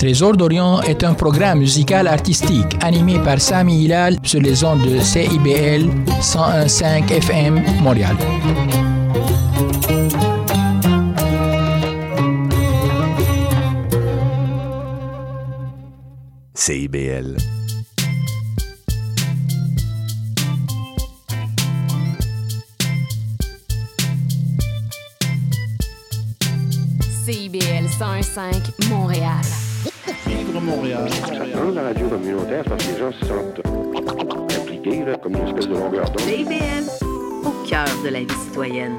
Trésor d'Orient est un programme musical artistique animé par Samy Hilal sur les ondes de CIBL 101.5 FM Montréal. CIBL. CIBL 101.5 Montréal. Vivre Montréal. Dans la radio communautaire, parce que les gens se sentent impliqués là, comme une espèce de longueur d'onde. CIBL, au cœur de la vie citoyenne.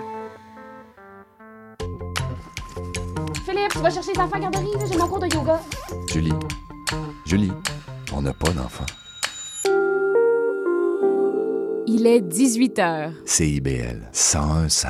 Philippe, tu vas chercher les enfants à la garderie, là, j'ai mon cours de yoga. Julie, on n'a pas d'enfants. Il est 18h. CIBL 101.5.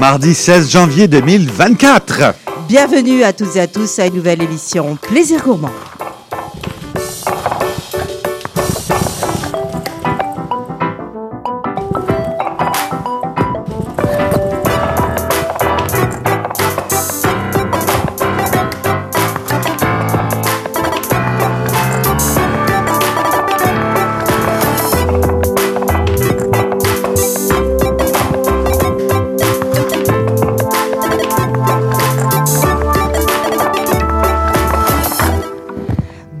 Mardi 16 janvier 2024. Bienvenue à toutes et à tous à une nouvelle émission Plaisir Gourmand.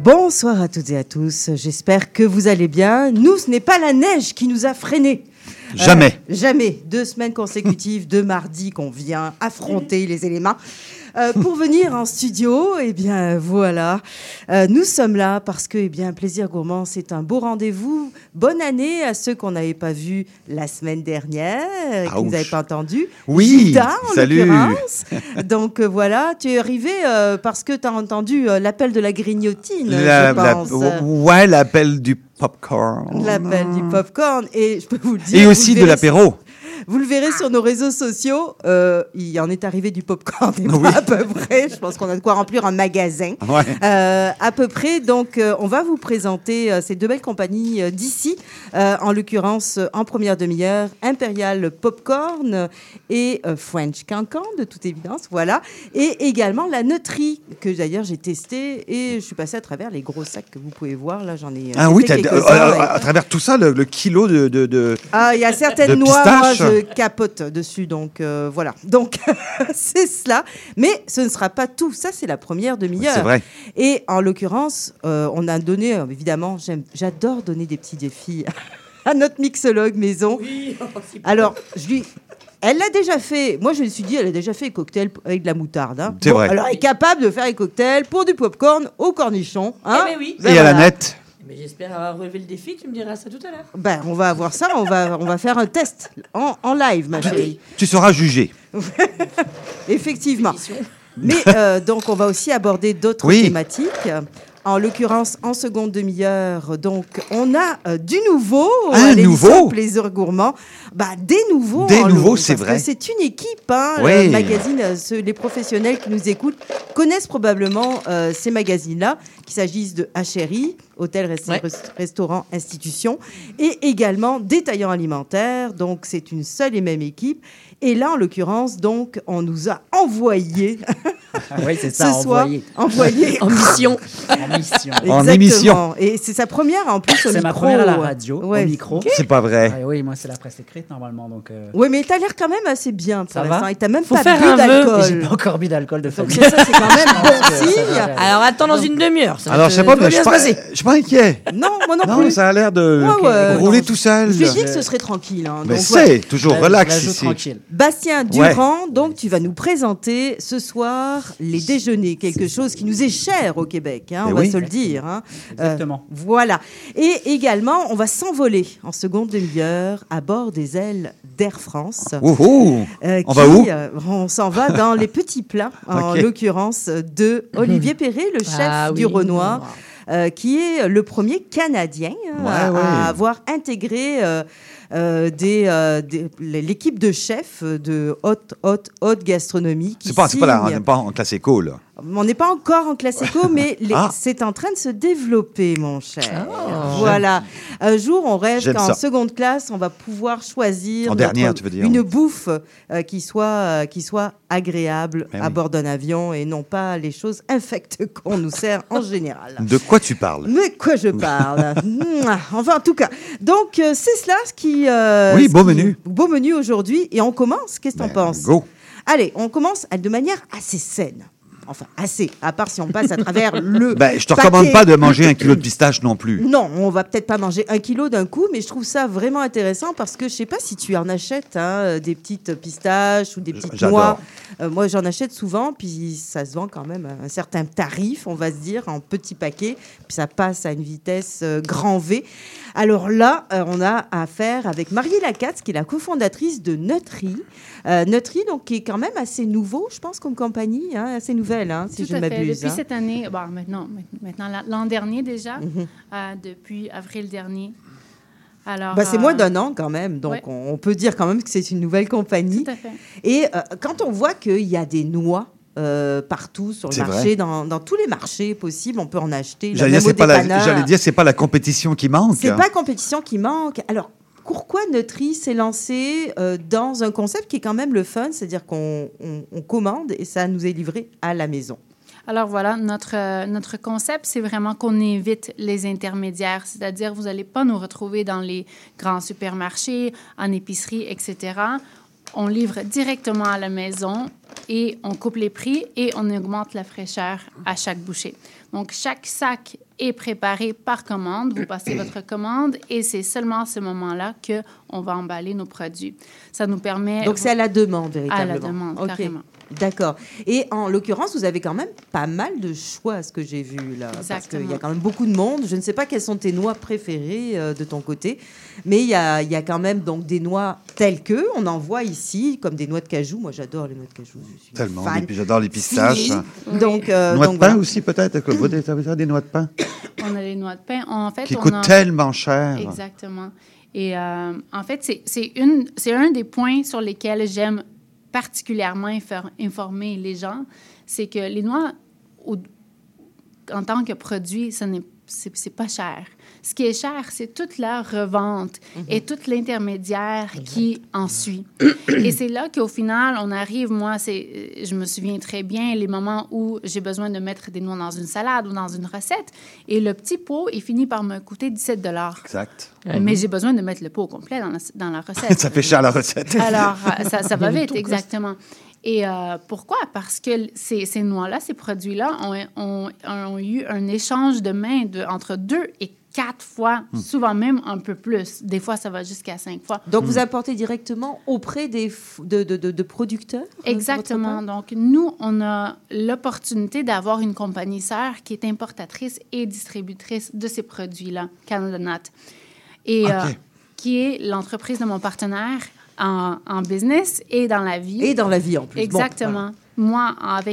Bonsoir à toutes et à tous, j'espère que vous allez bien. Nous, ce n'est pas la neige qui nous a freinés. Jamais. 2 semaines consécutives de mardi qu'on vient affronter les éléments. Pour venir en studio, voilà. Nous sommes là parce que Plaisir Gourmand, c'est un beau rendez-vous. Bonne année à ceux qu'on n'avait pas vus la semaine dernière, qui ne nous avaient pas entendus. Oui, Gita, en salut. Donc voilà, tu es arrivé parce que tu as entendu l'appel de la grignotine, je pense. Oui, l'appel du popcorn. L'appel du popcorn, et je peux vous le dire. Et aussi de l'apéro. Vous le verrez sur nos réseaux sociaux, il en est arrivé du popcorn, à peu près. Je pense qu'on a de quoi remplir un magasin. Ouais. À peu près, donc, on va vous présenter ces deux belles compagnies d'ici. En l'occurrence, en première demi-heure, Imperial Popcorn et French Cancan, de toute évidence, voilà. Et également la Nüterie, que d'ailleurs j'ai testée et je suis passée à travers les gros sacs que vous pouvez voir. Là, j'en ai quelques-uns. À travers tout ça, le kilo de il y a certaines noix, capote dessus, donc voilà. Donc, c'est cela. Mais ce ne sera pas tout. Ça, c'est la première demi-heure. C'est vrai. Et en l'occurrence, on a donné, évidemment, j'adore donner des petits défis à notre mixologue maison. Oui, alors, elle l'a déjà fait. Moi, je me suis dit, elle a déjà fait les cocktails avec de la moutarde. Hein. C'est vrai. Alors, elle est capable de faire les cocktails pour du popcorn au cornichon. Hein. Et à la nette. Mais j'espère avoir relevé le défi, tu me diras ça tout à l'heure. Ben, on va avoir ça, on va faire un test en live, ma chérie. Tu seras jugée. Effectivement. Mais donc, on va aussi aborder d'autres thématiques. En l'occurrence, en seconde demi-heure, donc, on a du nouveau. Un nouveau Plaisir Gourmand. Bah, des nouveaux. Des nouveaux, c'est vrai. C'est une équipe, hein, le magazine. Les professionnels qui nous écoutent connaissent probablement ces magazines-là, qu'il s'agisse de HRI, Hôtel, Restaurant, Institution, et également Détaillant Alimentaire. Donc, c'est une seule et même équipe. Et là, en l'occurrence, donc, on nous a envoyé... Oui, c'est ça, envoyé. En mission. Exactement. En émission. Et c'est sa première, en plus, au micro. C'est ma première à la radio, au micro. Okay. C'est pas vrai. Oui, moi, c'est la presse écrite, normalement. Donc, oui, mais t'as l'air quand même assez bien, pour l'instant. Et t'as même pas bu d'alcool. J'ai pas encore bu d'alcool de famille. Donc ça, c'est quand même bon signe. Alors, attends dans une demi-heure. Alors, je sais pas, mais je suis pas inquiet. Non, moi non plus. Non, ça a l'air de rouler tout seul. Je dis que ce serait tranquille. Mais c'est toujours relax ici. Bastien Durand, donc, tu vas nous présenter ce soir les déjeuners, quelque chose qui nous est cher au Québec, hein, on va se le dire. Hein. Exactement. Voilà. Et également, on va s'envoler en seconde demi-heure à bord des ailes d'Air France. On va où ? On s'en va dans les petits plats, en l'occurrence de Olivier Perret, le chef du Renoir. Qui est le premier Canadien à avoir intégré l'équipe de chefs de haute gastronomie. Qui on n'est pas en classe éco, là. On n'est pas encore en classe éco, mais c'est en train de se développer, mon cher. Oh, voilà. Un jour, on rêve qu'en seconde classe, on va pouvoir choisir une bouffe qui soit agréable à bord d'un avion et non pas les choses infectes qu'on nous sert en général. De quoi tu parles ? De quoi je parle ? Enfin, en tout cas. Donc, c'est cela ce qui... oui, beau menu. Beau menu aujourd'hui. Et on commence. Qu'est-ce que t'en penses ? Go. Allez, on commence de manière assez saine. Enfin, assez, à part si on passe à travers le je te recommande pas de manger 1 kilo de pistache non plus. Non, on va peut-être pas manger 1 kilo d'un coup, mais je trouve ça vraiment intéressant parce que je sais pas si tu en achètes des petites pistaches ou des petites noix. Moi, j'en achète souvent, puis ça se vend quand même à un certain tarif, on va se dire, en petits paquets. Puis ça passe à une vitesse grand V. Alors là, on a affaire avec Marielle Katz, qui est la cofondatrice de Nüterie. Nüterie, donc, qui est quand même assez nouveau, je pense, comme compagnie, assez nouvelle, si je ne m'abuse. Tout à fait. Depuis cette année, maintenant l'an dernier déjà, depuis avril dernier. Alors, c'est moins d'un an quand même, donc on peut dire quand même que c'est une nouvelle compagnie. Tout à fait. Et quand on voit qu'il y a des noix partout sur le marché, dans tous les marchés possibles, on peut en acheter. J'allais dire, c'est pas la compétition qui manque. C'est pas la compétition qui manque. Alors, pourquoi Nüterie s'est lancé dans un concept qui est quand même le fun, c'est-à-dire qu'on commande et ça nous est livré à la maison? Alors voilà, notre concept, c'est vraiment qu'on évite les intermédiaires, c'est-à-dire vous n'allez pas nous retrouver dans les grands supermarchés, en épicerie, etc. On livre directement à la maison et on coupe les prix et on augmente la fraîcheur à chaque bouchée. Donc, chaque sac est préparé par commande. Vous passez votre commande et c'est seulement à ce moment-là qu'on va emballer nos produits. Ça nous permet... Donc, c'est à la demande, véritablement. À la demande, carrément. D'accord. Et en l'occurrence, vous avez quand même pas mal de choix, ce que j'ai vu là. Exactement. Parce qu'il y a quand même beaucoup de monde. Je ne sais pas quelles sont tes noix préférées de ton côté, mais il y a quand même donc, des noix telles que on en voit ici, comme des noix de cajou. Moi, j'adore les noix de cajou. Je suis tellement fan. J'adore les pistaches. Oui. Donc, noix de pain aussi, peut-être. Vous avez des noix de pain. On a des noix de pain. Qui coûtent tellement cher. Exactement. Et en fait, c'est un des points sur lesquels j'aime particulièrement informer les gens, c'est que les noix, en tant que produit, c'est pas cher. Ce qui est cher, c'est toute la revente et toute l'intermédiaire qui en suit. Et c'est là qu'au final, on arrive, je me souviens très bien les moments où j'ai besoin de mettre des noix dans une salade ou dans une recette, et le petit pot, il finit par me coûter 17 $. Exact. Mais j'ai besoin de mettre le pot au complet dans la recette. Ça fait cher, la recette. Alors, ça va vite, exactement. Et pourquoi? Parce que ces noix-là, ces produits-là ont eu un échange de mains entre 2 et 4 fois, souvent même un peu plus. Des fois, ça va jusqu'à 5 fois. Donc, vous apportez directement auprès de producteurs? Exactement. Donc, nous, on a l'opportunité d'avoir une compagnie sœur qui est importatrice et distributrice de ces produits-là, Canada Nat, et qui est l'entreprise de mon partenaire en business et dans la vie. Et dans la vie, en plus. Exactement. Bon, voilà. Moi,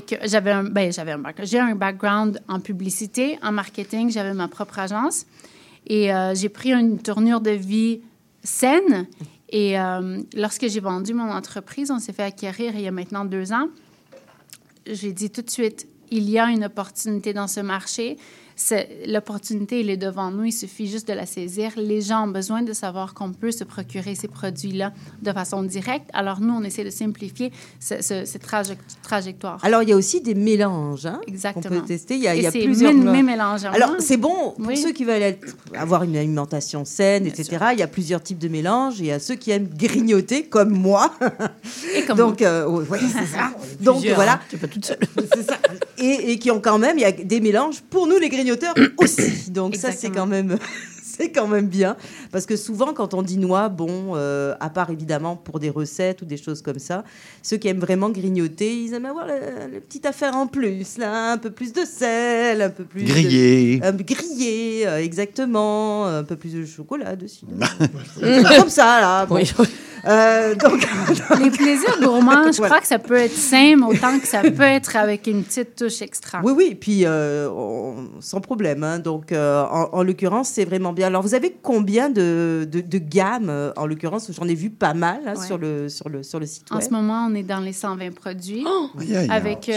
j'ai un background en publicité, en marketing. J'avais ma propre agence. Et j'ai pris une tournure de vie saine. Et lorsque j'ai vendu mon entreprise, on s'est fait acquérir il y a maintenant 2 ans. J'ai dit tout de suite, il y a une opportunité dans ce marché. L'opportunité, elle est devant nous. Il suffit juste de la saisir. Les gens ont besoin de savoir qu'on peut se procurer ces produits-là de façon directe. Alors, nous, on essaie de simplifier cette trajectoire. Alors, il y a aussi des mélanges qu'on peut tester. Il y a plusieurs mélanges. Alors, c'est bon pour ceux qui veulent avoir une alimentation saine, bien etc. Sûr. Il y a plusieurs types de mélanges. Il y a ceux qui aiment grignoter, comme moi. Et comme donc, oui, c'est ça. Donc, voilà. Tu n'es pas toute seule. C'est ça. Et qui ont quand même... Il y a des mélanges pour nous, les grignotés aussi. Donc exactement. Ça, c'est quand même bien. Parce que souvent, quand on dit noix, à part évidemment pour des recettes ou des choses comme ça, ceux qui aiment vraiment grignoter, ils aiment avoir la petite affaire en plus, là, un peu plus de sel, un peu plus... grillé, exactement. Un peu plus de chocolat dessus. Comme ça, là. Bon. Oui. Donc, les plaisirs gourmands, je crois que ça peut être simple autant que ça peut être avec une petite touche extra. Oui, puis sans problème. Donc, en l'occurrence, c'est vraiment bien. bien. Alors, vous avez combien de gammes? En l'occurrence, j'en ai vu pas mal hein, sur le site web. En ce moment, on est dans les 120 produits avec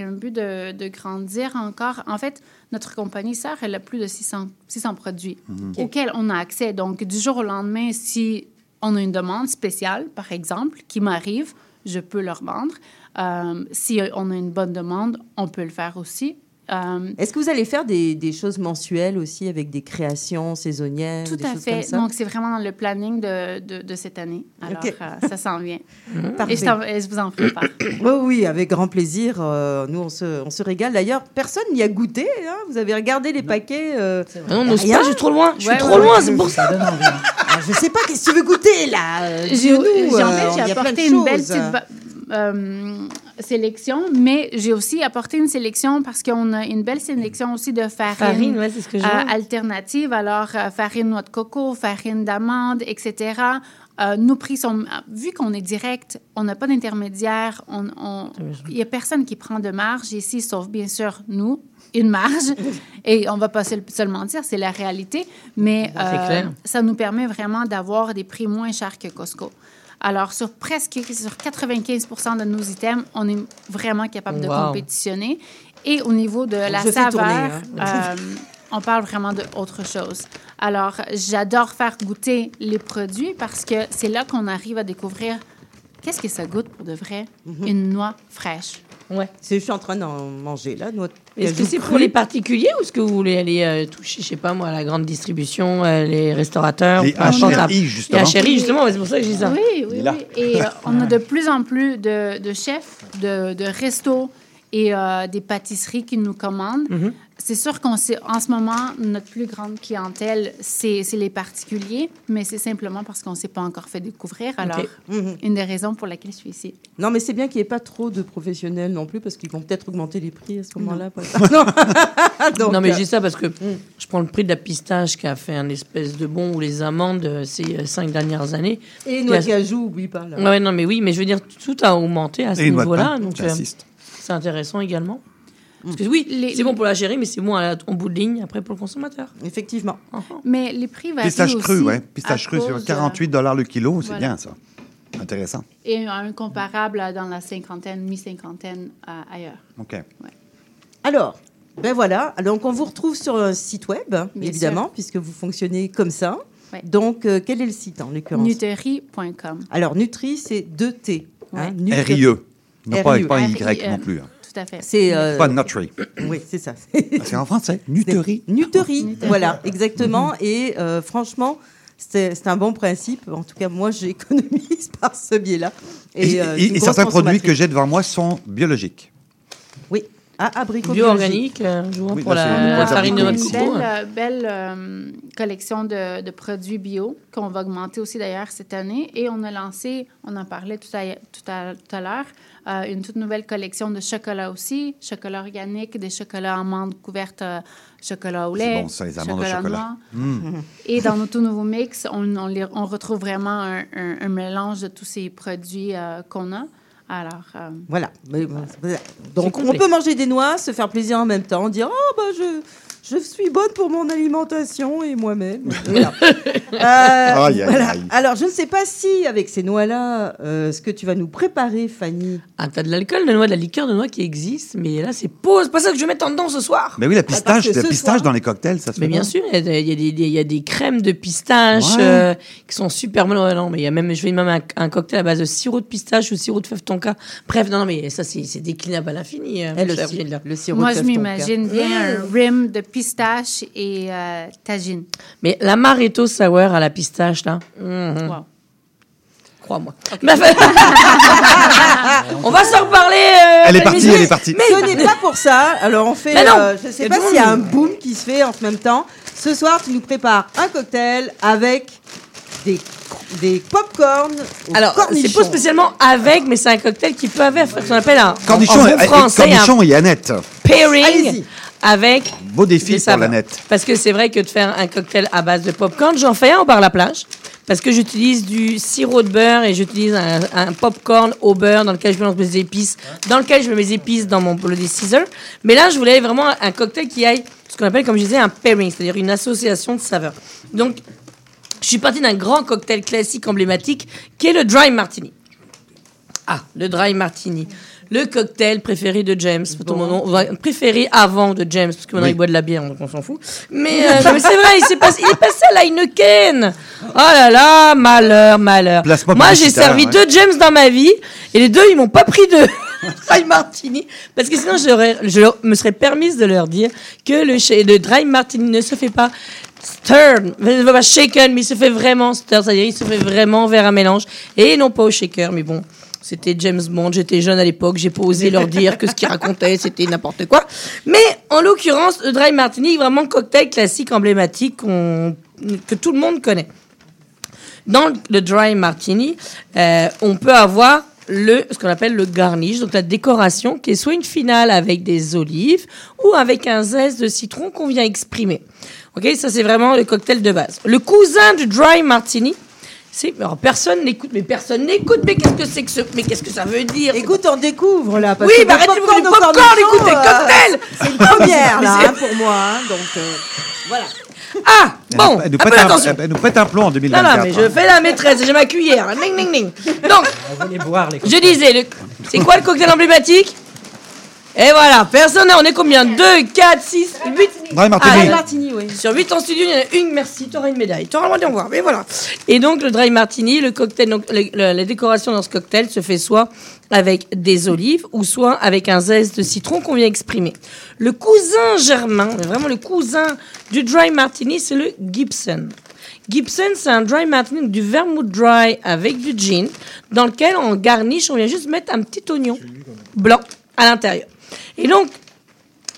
un but de grandir encore. En fait, notre compagnie sœur, elle a plus de 600 produits auxquels on a accès. Donc, du jour au lendemain, si on a une demande spéciale, par exemple, qui m'arrive, je peux leur vendre. Si on a une bonne demande, on peut le faire aussi. Est-ce que vous allez faire des choses mensuelles aussi avec des créations saisonnières? Tout à fait. Donc, c'est vraiment dans le planning de cette année. Alors, ça s'en vient. Parfait. Et je vous en prépare. Oh, oui, avec grand plaisir. Nous, on se régale. D'ailleurs, personne n'y a goûté. Hein? Vous avez regardé les paquets. Non, mais je suis trop loin. Je suis trop loin, c'est pour ça. Je sais pas, qu'est-ce que tu veux goûter, là? J'ai apporté une belle petite... sélection, mais j'ai aussi apporté une sélection parce qu'on a une belle sélection aussi de farines alternatives. Alors, farine noix de coco, farine d'amande, etc. Nos prix sont... Vu qu'on est direct, on n'a pas d'intermédiaire, il n'y a personne qui prend de marge ici, sauf bien sûr nous, une marge. Et on ne va pas se le mentir, c'est la réalité. Mais ça nous permet vraiment d'avoir des prix moins chers que Costco. Alors, sur 95% de nos items, on est vraiment capable de compétitionner. Et au niveau de la saveur, on parle vraiment d'autre chose. Alors, j'adore faire goûter les produits parce que c'est là qu'on arrive à découvrir qu'est-ce que ça goûte pour de vrai, une noix fraîche. Ouais. Je suis en train d'en manger, là. Est-ce que c'est pour les particuliers ou est-ce que vous voulez aller toucher, je sais pas moi, la grande distribution, les restaurateurs? Les HRI, justement. Les HRI, justement, c'est pour ça que je dis ça. Oui. Et on a de plus en plus de chefs, de restos et des pâtisseries qui nous commandent. Mm-hmm. C'est sûr qu'en ce moment, notre plus grande clientèle, c'est les particuliers, mais c'est simplement parce qu'on ne s'est pas encore fait découvrir. Alors, une des raisons pour laquelle je suis ici. Non, mais c'est bien qu'il n'y ait pas trop de professionnels non plus, parce qu'ils vont peut-être augmenter les prix à ce moment-là. Donc, non, mais j'ai ça parce que je prends le prix de la pistache qui a fait un espèce de bond, ou les amandes ces 5 dernières années. Et noix de cajou, oublie pas. Là. Ouais, non, mais oui, mais je veux dire, tout a augmenté à ce niveau-là. Donc, c'est intéressant également. Parce que oui, c'est bon pour la chérie, mais c'est bon en bout de ligne après pour le consommateur. Effectivement. Mais les prix varient aussi. Pistache crue, c'est $48 le kilo, c'est bien ça. Intéressant. Et un comparable dans la cinquantaine, mi-cinquantaine ailleurs. OK. Ouais. Alors, ben voilà. Donc, on vous retrouve sur un site web, évidemment, puisque vous fonctionnez comme ça. Ouais. Donc, quel est le site en l'occurrence? Nüterie.com. Alors, Nüterie, c'est 2 T. R-I-E. Non, pas un Y non plus. C'est pas Nüterie. Oui, c'est ça. C'est en français. Nüterie. Nüterie. Voilà, exactement. Et franchement, c'est un bon principe. En tout cas, moi, j'économise par ce biais-là. Et certains produits que j'ai devant moi sont biologiques. Oui. Abricots bio-organiques, pour la farine de notre coco. Une belle collection de produits bio qu'on va augmenter aussi d'ailleurs cette année. Et on a lancé, on en parlait tout à l'heure, une toute nouvelle collection de chocolat aussi, chocolat organique, des chocolats amandes couvertes, chocolat au lait, c'est bon, ça, les amandes chocolat noir. Et dans nos tout nouveaux mix, on retrouve vraiment un mélange de tous ces produits qu'on a. Alors, voilà. Donc, on peut manger des noix, se faire plaisir en même temps, dire « Oh, ben, je suis bonne pour mon alimentation et moi-même. » Alors, je ne sais pas si, avec ces noix-là, ce que tu vas nous préparer, Fanny... Ah, t'as de l'alcool, de noix, de la liqueur de noix qui existe, mais là, c'est pas ça que je vais mettre en dedans ce soir. Mais oui, la pistache dans les cocktails, ça se fait. Mais bien sûr, il y a des crèmes de pistache qui sont super bonnes. Non, mais je fais même un cocktail à base de sirop de pistache ou sirop de fève tonka. Bref, non, mais ça, c'est déclinable à l'infini. Le sirop de fève tonka. Moi, je m'imagine bien un rim de pistache et tagine. Mais la Amaretto Sour à la pistache, là. Wow. Crois-moi. Okay. On va s'en reparler. Elle est partie. Mais ce n'est pas pour ça. Alors, on fait... je ne sais pas s'il y a un boom qui se fait en même temps. Ce soir, tu nous prépares un cocktail avec des pop-corn alors cornichons. C'est pas spécialement avec, mais c'est un cocktail qui peut avoir ce qu'on appelle un cornichon en français, cornichon et Annette pairing. Allez-y. Avec beau défi pour la Nette, parce que c'est vrai que de faire un cocktail à base de pop-corn, j'en fais un au bar La Plage parce que j'utilise du sirop de beurre et j'utilise un pop-corn au beurre dans lequel je mélange mes épices dans mon Bloody Caesar. Mais là, je voulais vraiment un cocktail qui aille ce qu'on appelle, comme je disais, un pairing, c'est-à-dire une association de saveurs. Donc, je suis partie d'un grand cocktail classique emblématique qui est le Dry Martini. Ah, le Dry Martini. Le cocktail préféré de James, préféré avant de James, parce que maintenant il boit de la bière, donc on s'en fout. Mais c'est vrai, il est passé à la Heineken. Oh là là, malheur. Moi, j'ai servi deux James dans ma vie, et les deux, ils m'ont pas pris de Dry Martini, parce que sinon, je me serais permise de leur dire que le Dry Martini ne se fait pas stirred, pas shaken, mais il se fait vraiment stirred, c'est-à-dire il se fait vraiment vers un mélange, et non pas au shaker, mais bon. C'était James Bond, j'étais jeune à l'époque, j'ai pas osé leur dire que ce qu'ils racontaient, c'était n'importe quoi. Mais en l'occurrence, le Dry Martini, vraiment cocktail classique, emblématique, que tout le monde connaît. Dans le Dry Martini, on peut avoir ce qu'on appelle le garnish, donc la décoration, qui est soit une finale avec des olives ou avec un zeste de citron qu'on vient exprimer. Ok, ça c'est vraiment le cocktail de base. Le cousin du Dry Martini, alors personne n'écoute. Mais qu'est-ce que c'est que mais qu'est-ce que ça veut dire? Écoute, on découvre là. Parce que arrêtez-vous du popcorn, écoute des cocktails. C'est une première là pour moi. Hein, donc voilà. Ah bon. Elle nous prête un plomb en 2024. Non, mais je fais la maîtresse, j'ai ma cuillère. Ning ning ning. Donc, on va les boire, les cocktails. Je disais, c'est quoi le cocktail emblématique? Et voilà, personne, on est combien? 2, 4, 6, 8. Dry Martini. Martini, oui. Sur 8 en studio, il y en a une, merci, t'auras une médaille. T'auras le droit d'en voir, mais voilà. Et donc, le Dry Martini, le cocktail, donc, la décoration dans ce cocktail se fait soit avec des olives ou soit avec un zeste de citron qu'on vient exprimer. Le cousin germain, vraiment le cousin du Dry Martini, c'est le Gibson. Gibson, c'est un Dry Martini, du vermouth dry avec du gin, dans lequel on garniche, on vient juste mettre un petit oignon blanc à l'intérieur. Et donc,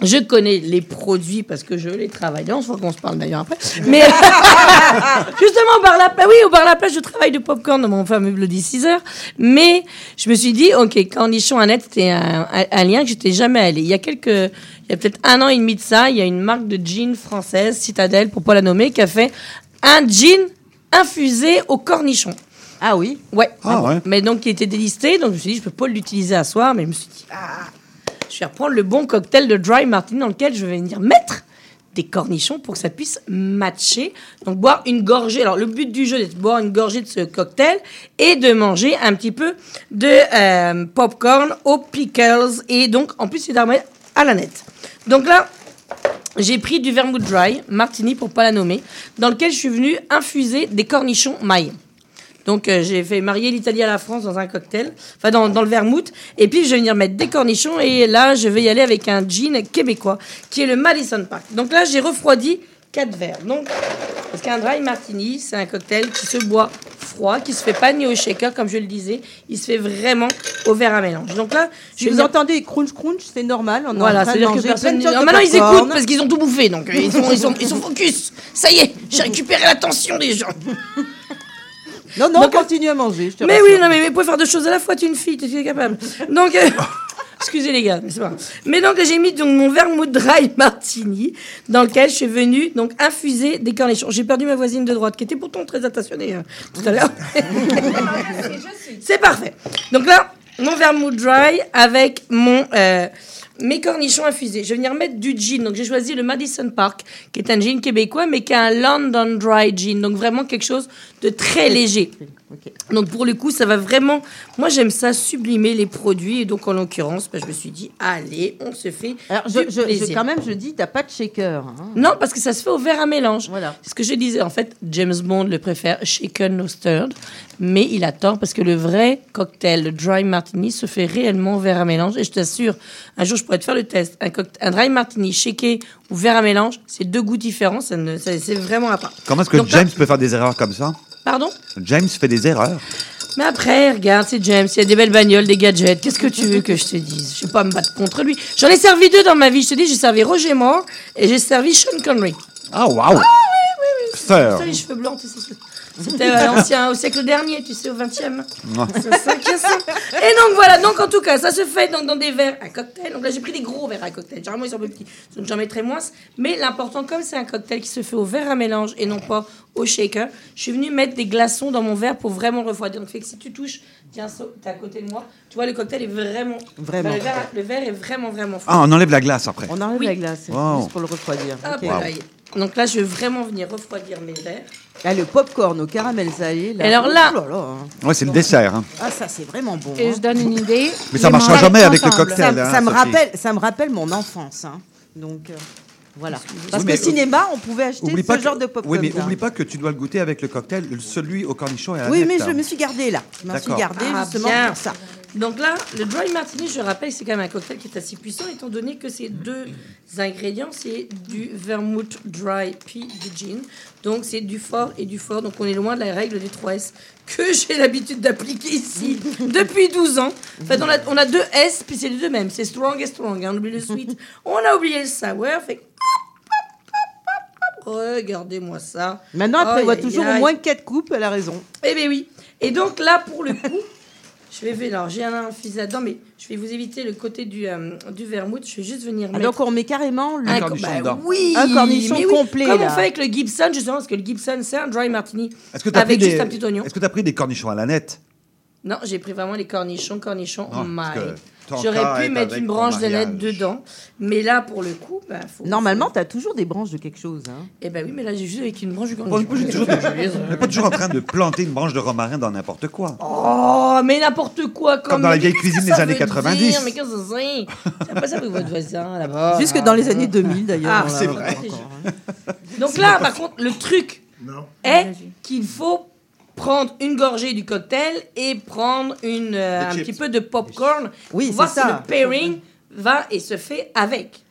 je connais les produits parce que je les travaille. On se voit qu'on se parle d'ailleurs après. Mais justement, au bar La Plage, je travaille de popcorn dans mon fameux Bloody Caesar. Mais je me suis dit, OK, Cornichon Annette, c'était un lien que j'étais jamais allée. Il y a peut-être 1 an et demi de ça, il y a une marque de gin française, Citadelle, pour ne pas la nommer, qui a fait un gin infusé au cornichon. Ah oui? Ouais. Ah, ouais. Mais donc, il était délisté. Donc, je me suis dit, je ne peux pas l'utiliser à soir. Mais je me suis dit, je vais reprendre le bon cocktail de Dry Martini dans lequel je vais venir mettre des cornichons pour que ça puisse matcher. Donc, boire une gorgée. Alors, le but du jeu, c'est de boire une gorgée de ce cocktail et de manger un petit peu de popcorn aux pickles. Et donc, en plus, c'est d'armer à la nette. Donc là, j'ai pris du vermouth dry, martini pour pas la nommer, dans lequel je suis venue infuser des cornichons maille. Donc, j'ai fait marier l'Italie à la France dans un cocktail, enfin dans le vermouth. Et puis, je vais venir mettre des cornichons. Et là, je vais y aller avec un gin québécois, qui est le Madison Park. Donc là, j'ai refroidi 4 verres. Donc, parce qu'un dry martini, c'est un cocktail qui se boit froid, qui se fait pas ni au shaker, comme je le disais. Il se fait vraiment au verre à mélange. Donc là, entendez crunch, c'est normal. On voilà, c'est-à-dire que personne... Maintenant, ils écoutent parce qu'ils ont tout bouffé. Donc, ils sont focus. Ça y est, j'ai récupéré l'attention des gens. Non, donc, continue à manger. Mais vous pouvez faire 2 choses à la fois, tu es une fille, tu es capable. Donc, excusez les gars, mais c'est pas grave. Mais donc, j'ai mis mon vermouth dry martini, dans lequel je suis venue donc, infuser des cornichons. J'ai perdu ma voisine de droite, qui était pourtant très attentionnée tout à l'heure. C'est parfait. Donc là, mon vermouth dry avec mes cornichons infusés. Je vais venir mettre du gin. Donc, j'ai choisi le Madison Park, qui est un gin québécois, mais qui est un London Dry Gin. Donc, vraiment quelque chose de très léger. Okay. Donc, pour le coup, ça va vraiment... Moi, j'aime ça, sublimer les produits. Et donc, en l'occurrence, je me suis dit, allez, on se fait plaisir. Quand même, je dis, t'as pas de shaker. Hein. Non, parce que ça se fait au verre à mélange. Voilà. C'est ce que je disais. En fait, James Bond le préfère shaken, no stirred. Mais il a tort, parce que le vrai cocktail, le Dry Martini, se fait réellement au verre à mélange. Et je t'assure, un jour, je pourrais te faire le test. Un Dry Martini shaké ou verre à mélange, c'est 2 goûts différents. C'est vraiment à part. Comment est-ce que James peut faire des erreurs comme ça? Pardon? James fait des erreurs. Mais après, regarde, c'est James. Il y a des belles bagnoles, des gadgets. Qu'est-ce que tu veux que je te dise? Je ne vais pas me battre contre lui. J'en ai servi 2 dans ma vie. Je te dis, j'ai servi Roger Moore et j'ai servi Sean Connery. Ah, waouh! Ah, oui, oui, oui. Sœur. Ça, les cheveux blancs, c'est ça. C'était l'ancien, au siècle dernier, tu sais, au 20e. C'est ça qui est ça. Et donc voilà, donc en tout cas, ça se fait dans des verres à cocktail. Donc là, j'ai pris des gros verres à cocktail. Généralement, ils sont un peu petits, donc j'en mettrai moins. Mais l'important, comme c'est un cocktail qui se fait au verre à mélange et non pas au shaker, je suis venue mettre des glaçons dans mon verre pour vraiment le refroidir. Donc fait que si tu touches, tiens, t'es à côté de moi, tu vois, le cocktail est vraiment. Enfin, le verre est vraiment froid. Ah, on enlève la glace après. On enlève la glace, juste pour le refroidir. Ah, okay. Donc là, je vais vraiment venir refroidir mes verres. Là, le popcorn au caramel salé. Là. Et alors là... Oh là, là. Ouais, c'est le dessert. Hein. Ah, ça, c'est vraiment bon. Et je donne une idée. Mais ça ne marchera jamais avec le cocktail. Ça me rappelle mon enfance. Hein. Donc, voilà. Parce que au cinéma, on pouvait acheter ce genre de popcorn. Oui, mais n'oublie pas que tu dois le goûter avec le cocktail, celui au cornichon et à la nette. Oui, mais je me suis gardée là. Je me suis gardée justement pour ça. Donc là, le dry martini, je rappelle, c'est quand même un cocktail qui est assez puissant, étant donné que ces deux ingrédients, c'est du vermouth dry puis du gin. Donc c'est du fort. Donc on est loin de la règle des 3S que j'ai l'habitude d'appliquer ici depuis 12 ans. En fait, on a deux S, puis c'est les deux mêmes. C'est strong et strong. Hein. On oublie le sweet. On a oublié le sour. Fait... Regardez-moi ça. Maintenant, après, on voit toujours au moins 4 coupes, elle a raison. Eh bien oui. Et donc là, pour le coup... j'ai un infusé dedans, mais je vais vous éviter le côté du vermouth. Je vais juste venir mettre... donc on met carrément le cornichon dedans. Oui, un cornichon complet. Comme on fait avec le Gibson, justement, parce que le Gibson, c'est un dry martini avec juste un petit oignon. Est-ce que tu as pris des cornichons à la nette? Non, j'ai pris vraiment les cornichons en maille. J'aurais pu mettre une branche de nette dedans, mais là, pour le coup... normalement, tu as toujours des branches de quelque chose. Hein. Eh bien oui, mais là, j'ai juste avec une branche de cornichon. On n'est pas toujours en train de planter une branche de romarin dans n'importe quoi. Oh, mais n'importe quoi comme dans la vieille cuisine des années 90. Dire, mais qu'est-ce que c'est? C'est pas ça avec votre voisin, là-bas. Jusque dans les années 2000, d'ailleurs. Ah, c'est vrai. Donc là, par contre, le truc est qu'il faut... prendre une gorgée du cocktail et prendre un petit peu de popcorn pour voir si le pairing va et se fait avec.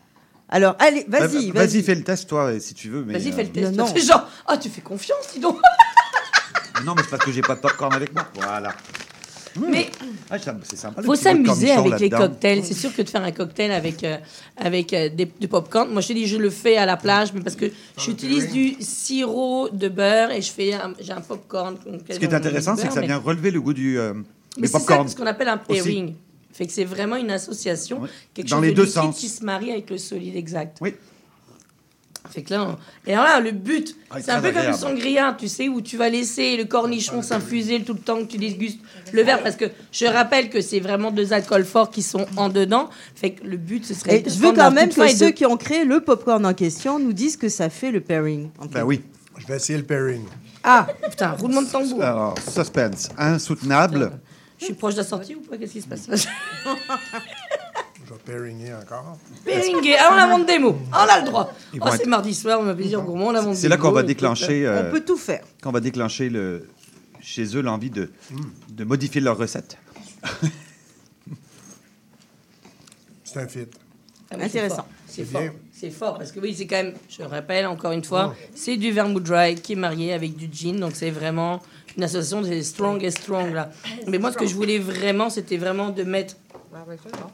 Alors, allez, vas-y. Vas-y, fais le test, toi, si tu veux. Mais vas-y, fais le test. C'est genre, tu fais confiance, dis donc. Non, mais c'est parce que j'ai pas de popcorn avec moi. Voilà. Mais c'est sympa, faut s'amuser avec les cocktails. C'est sûr que de faire un cocktail avec du popcorn. Moi, je te dis, je le fais à la plage, mais parce que j'utilise du sirop de beurre et j'ai un popcorn. Ce qui est intéressant, c'est que ça vient relever le goût du mais c'est ça, ce qu'on appelle un pairing. Fait que c'est vraiment une association, quelque chose de liquide qui se marie avec le solide exact. Oui. Fait que là, et alors là, le but, c'est un peu comme le sangria, tu sais, où tu vas laisser le cornichon s'infuser tout le temps que tu dégustes le verre, parce que je rappelle que c'est vraiment deux alcools forts qui sont en dedans. Fait que le but, ce serait... Et je veux quand même que ceux qui ont créé le popcorn en question nous disent que ça fait le pairing. En fait. Ben oui, je vais essayer le pairing. Ah, putain, roulement de tambour. Alors, suspense, insoutenable. Je suis proche de la sortie ou pas? Qu'est-ce qui se passe? Je vais pairinguer encore. Pairinguer, on invente des mots. On a le droit. C'est mardi soir, on a plaisir gourmand, on invente des mots. C'est là qu'on va déclencher... on peut tout faire. Qu'on va déclencher chez eux l'envie de modifier leur recette. C'est un fit. Intéressant. C'est fort, parce que oui, c'est quand même, je le rappelle encore une fois, c'est du vermouth dry qui est marié avec du gin, donc c'est vraiment une association de strong et strong, là. Mais moi, ce que je voulais vraiment, c'était vraiment de mettre...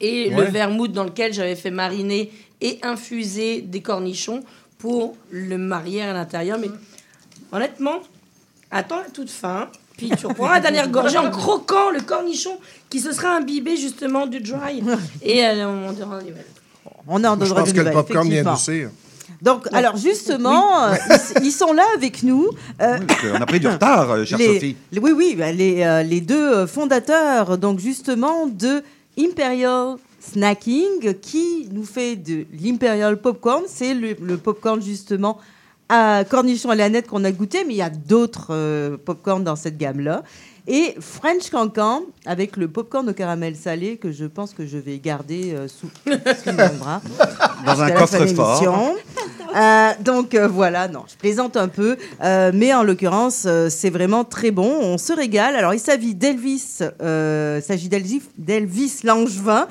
et le vermouth dans lequel j'avais fait mariner et infuser des cornichons pour le marier à l'intérieur. Mais honnêtement, attends la toute fin, puis tu reprendras la dernière gorgée en croquant le cornichon qui se sera imbibé justement du dry. Et on en donnera des nouvelles. Je pense que le popcorn vient doucir. Donc, alors justement, ils sont là avec nous. On a pris du retard, chère Sophie. Les deux fondateurs, donc justement, de Imperial Snacking, qui nous fait de l'Imperial Popcorn. C'est le popcorn, justement, à cornichon à la nette qu'on a goûté, mais il y a d'autres popcorn dans cette gamme-là. Et French Cancan, avec le popcorn au caramel salé, que je pense que je vais garder sous mon bras. Dans un coffre-fort. Donc, voilà, non, je plaisante un peu. Mais en l'occurrence, c'est vraiment très bon. On se régale. Alors, il s'agit d'Elvis Langevin,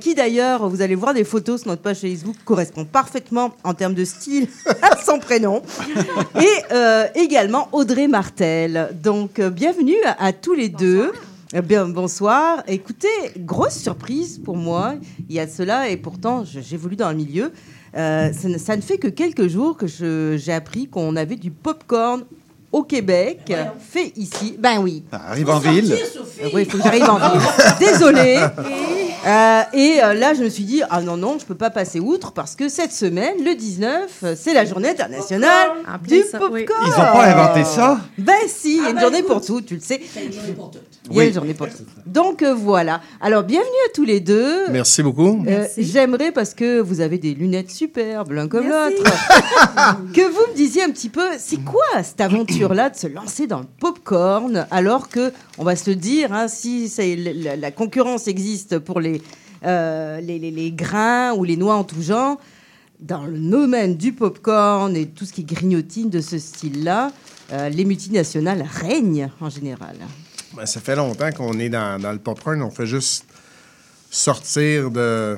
qui d'ailleurs, vous allez voir des photos sur notre page Facebook, correspond parfaitement en termes de style à son prénom. Et également Audrey Martel. Donc, bienvenue à tous les deux. Bien, bonsoir. Écoutez, grosse surprise pour moi. Il y a cela, et pourtant, j'évolue dans le milieu. Ça ne fait que quelques jours que j'ai appris qu'on avait du pop-corn au Québec, fait ici. Ben oui. Ça arrive en ville. Oui, il faut que j'arrive en ville. Désolée. Et là, je me suis dit, ah non, non, je ne peux pas passer outre parce que cette semaine, le 19, c'est la journée internationale du popcorn. Oui. Ils n'ont pas inventé ça? Ben si, il y a une journée pour tout, tu le sais. Il y a une journée pour toutes. Il y a une journée pour toutes. Donc voilà. Alors, bienvenue à tous les deux. Merci beaucoup. Merci. J'aimerais, parce que vous avez des lunettes superbes, l'un comme l'autre, que vous me disiez un petit peu, c'est quoi cette aventure-là de se lancer dans le popcorn alors que, on va se le dire, hein, si la concurrence existe pour les grains ou les noix en tout genre, dans le domaine du popcorn et tout ce qui est grignotine de ce style-là, les multinationales règnent en général. Ben, ça fait longtemps qu'on est dans le popcorn. On fait juste sortir de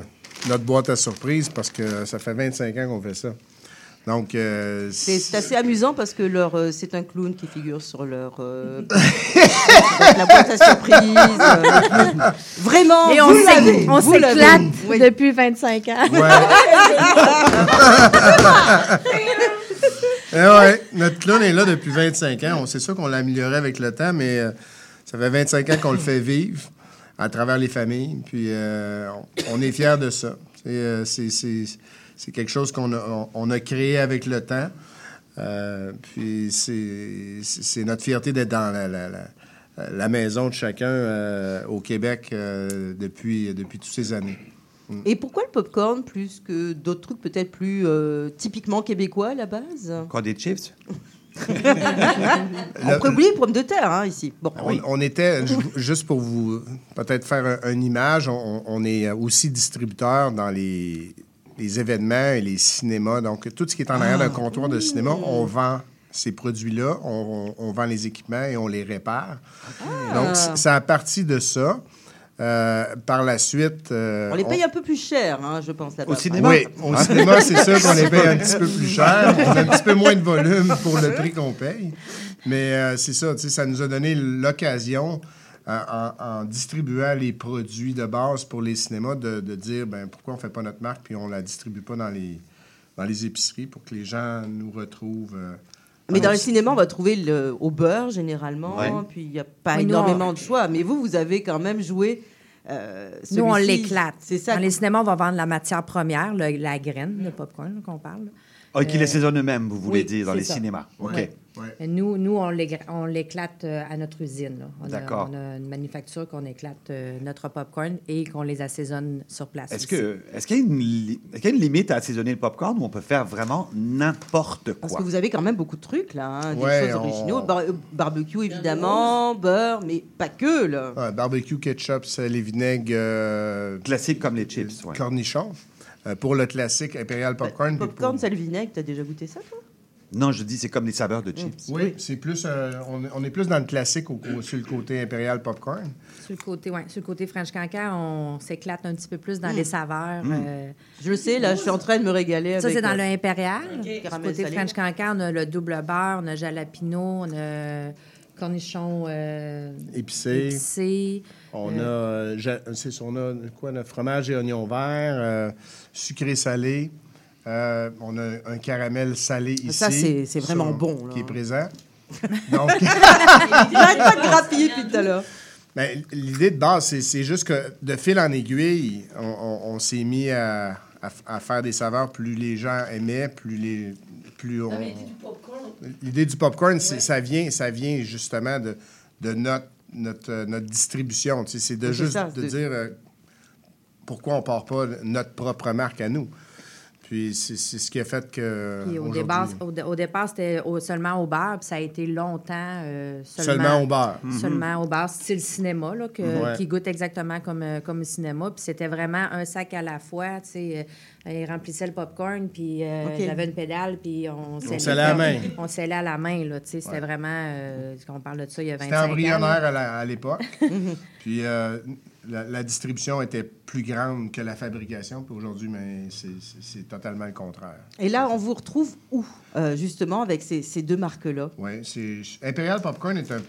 notre boîte à surprise parce que ça fait 25 ans qu'on fait ça. Donc, c'est assez amusant parce que c'est un clown qui figure sur leur la boîte à surprise. Vraiment, et on s'éclate depuis 25 ans. Ouais. Ouais, notre clown est là depuis 25 ans. C'est sûr qu'on l'a amélioré avec le temps, mais ça fait 25 ans qu'on le fait vivre à travers les familles. Puis on est fiers de ça. C'est quelque chose qu'on a créé avec le temps. Puis c'est notre fierté d'être dans la maison de chacun au Québec depuis toutes ces années. Mm. Et pourquoi le popcorn plus que d'autres trucs peut-être plus typiquement québécois à la base? Encore des chips? On peut oublier le problème de terre hein, ici. Bon, on était, juste pour vous peut-être faire une image, on est aussi distributeur dans les événements et les cinémas. Donc, tout ce qui est en arrière d'un comptoir de cinéma, on vend ces produits-là, on vend les équipements et on les répare. Ah. Donc, c'est à partir de ça. Par la suite... on les paye un peu plus cher, hein, je pense. Là-bas. Au cinéma? Oui, au cinéma, c'est sûr qu'on les paye un petit peu plus cher. On a un petit peu moins de volume pour le prix qu'on paye. Mais c'est ça, tu sais, ça nous a donné l'occasion... En distribuant les produits de base pour les cinémas, de dire ben, pourquoi on ne fait pas notre marque puis on ne la distribue pas dans les épiceries pour que les gens nous retrouvent. Mais dans le cinéma, on va trouver au beurre généralement, puis il n'y a pas énormément de choix. Mais vous avez quand même joué... nous, on l'éclate. C'est ça. Dans les cinémas, on va vendre la matière première, la graine, le popcorn qu'on parle. Ah, qui les saisonnent eux-mêmes, vous voulez dire, dans les cinémas. OK. Ouais. Ouais. Nous, on l'éclate à notre usine. Là. D'accord. On a une manufacture qu'on éclate notre popcorn et qu'on les assaisonne sur place. Est-ce qu'il y a une limite à assaisonner le popcorn où on peut faire vraiment n'importe quoi? Parce que vous avez quand même beaucoup de trucs, là. Hein, des choses originaux. Barbecue, évidemment, beurre, mais pas que, là. Ouais, barbecue, ketchup, les vinaigres... classiques comme les chips, oui. Cornichons. Pour le classique Imperial Popcorn. Popcorn, c'est le vinaigre. T'as déjà goûté ça, toi? Non, je dis, c'est comme des saveurs de chips. Oui, c'est plus... on est plus dans le classique sur le côté Imperial Popcorn. Sur le côté French Cancan, on s'éclate un petit peu plus dans les saveurs. Je sais, là, je suis en train de me régaler avec... Ça, c'est dans le Imperial. Okay. Sur le côté French Cancan, on a le double beurre, on a jalapeno, on a... cornichons épicés. On a quoi, le fromage et oignons verts, sucré-salé. On a un caramel salé ici. Ça, c'est vraiment bon. Là, qui est présent. Donc... J'arrête pas de grappiller depuis tout à l'heure. Ben, l'idée de base, c'est juste que de fil en aiguille, on s'est mis à faire des saveurs. Plus les gens aimaient, l'idée du popcorn, ça vient justement de notre distribution. Tu sais, c'est dire pourquoi on ne part pas notre propre marque à nous. Puis c'est ce qui a fait que... Au départ, c'était seulement au beurre, puis ça a été longtemps seulement au beurre. Seulement au beurre. C'est le cinéma là, qui goûte exactement comme le cinéma. Puis c'était vraiment un sac à la fois. Tu sais, ils remplissaient le popcorn, puis ils avaient une pédale, puis on scellait à la main. On scellait à la main, là. Tu sais, c'était vraiment... on parle de ça il y a 25 ans. C'était embryonnaire à l'époque. Puis... La distribution était plus grande que la fabrication. Puis aujourd'hui, mais c'est totalement le contraire. Et là, on vous retrouve où, justement, avec ces deux marques-là? Oui, Imperial Popcorn est un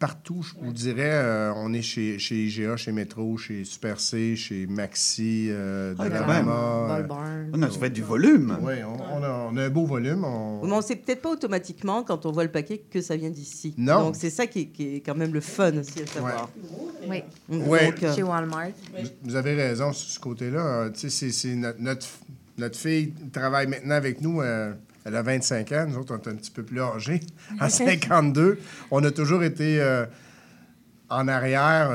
partout, je vous dirais. On est chez IGA, chez Metro, chez Super C, chez Maxi, Degama. On a fait du volume. Oui, on a un beau volume. Mais on ne sait peut-être pas automatiquement, quand on voit le paquet, que ça vient d'ici. Non. Donc, c'est ça qui est quand même le fun aussi à savoir. Ouais. Oui, donc, chez Walmart. Vous avez raison sur ce côté-là. C'est notre fille travaille maintenant avec nous... Elle a 25 ans, nous autres, on est un petit peu plus âgés. En 52, on a toujours été en arrière,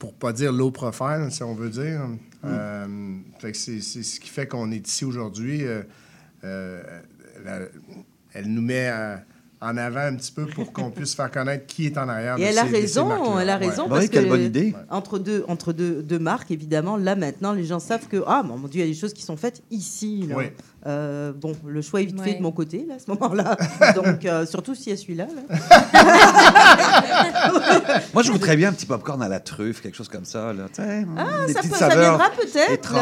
pour pas dire low profile, si on veut dire. Fait que c'est ce qui fait qu'on est ici aujourd'hui. Elle nous met en avant un petit peu pour qu'on puisse faire connaître qui est en arrière. Et elle a raison, parce que quelle bonne idée. Entre deux marques, évidemment, là maintenant, les gens savent que mon Dieu, il y a des choses qui sont faites ici. Là. Oui. Le choix est vite fait de mon côté là, à ce moment-là. Donc surtout s'il y a celui-là. Là. Moi, je voudrais bien un petit popcorn à la truffe, quelque chose comme ça. Là. Des petites saveurs peut-être.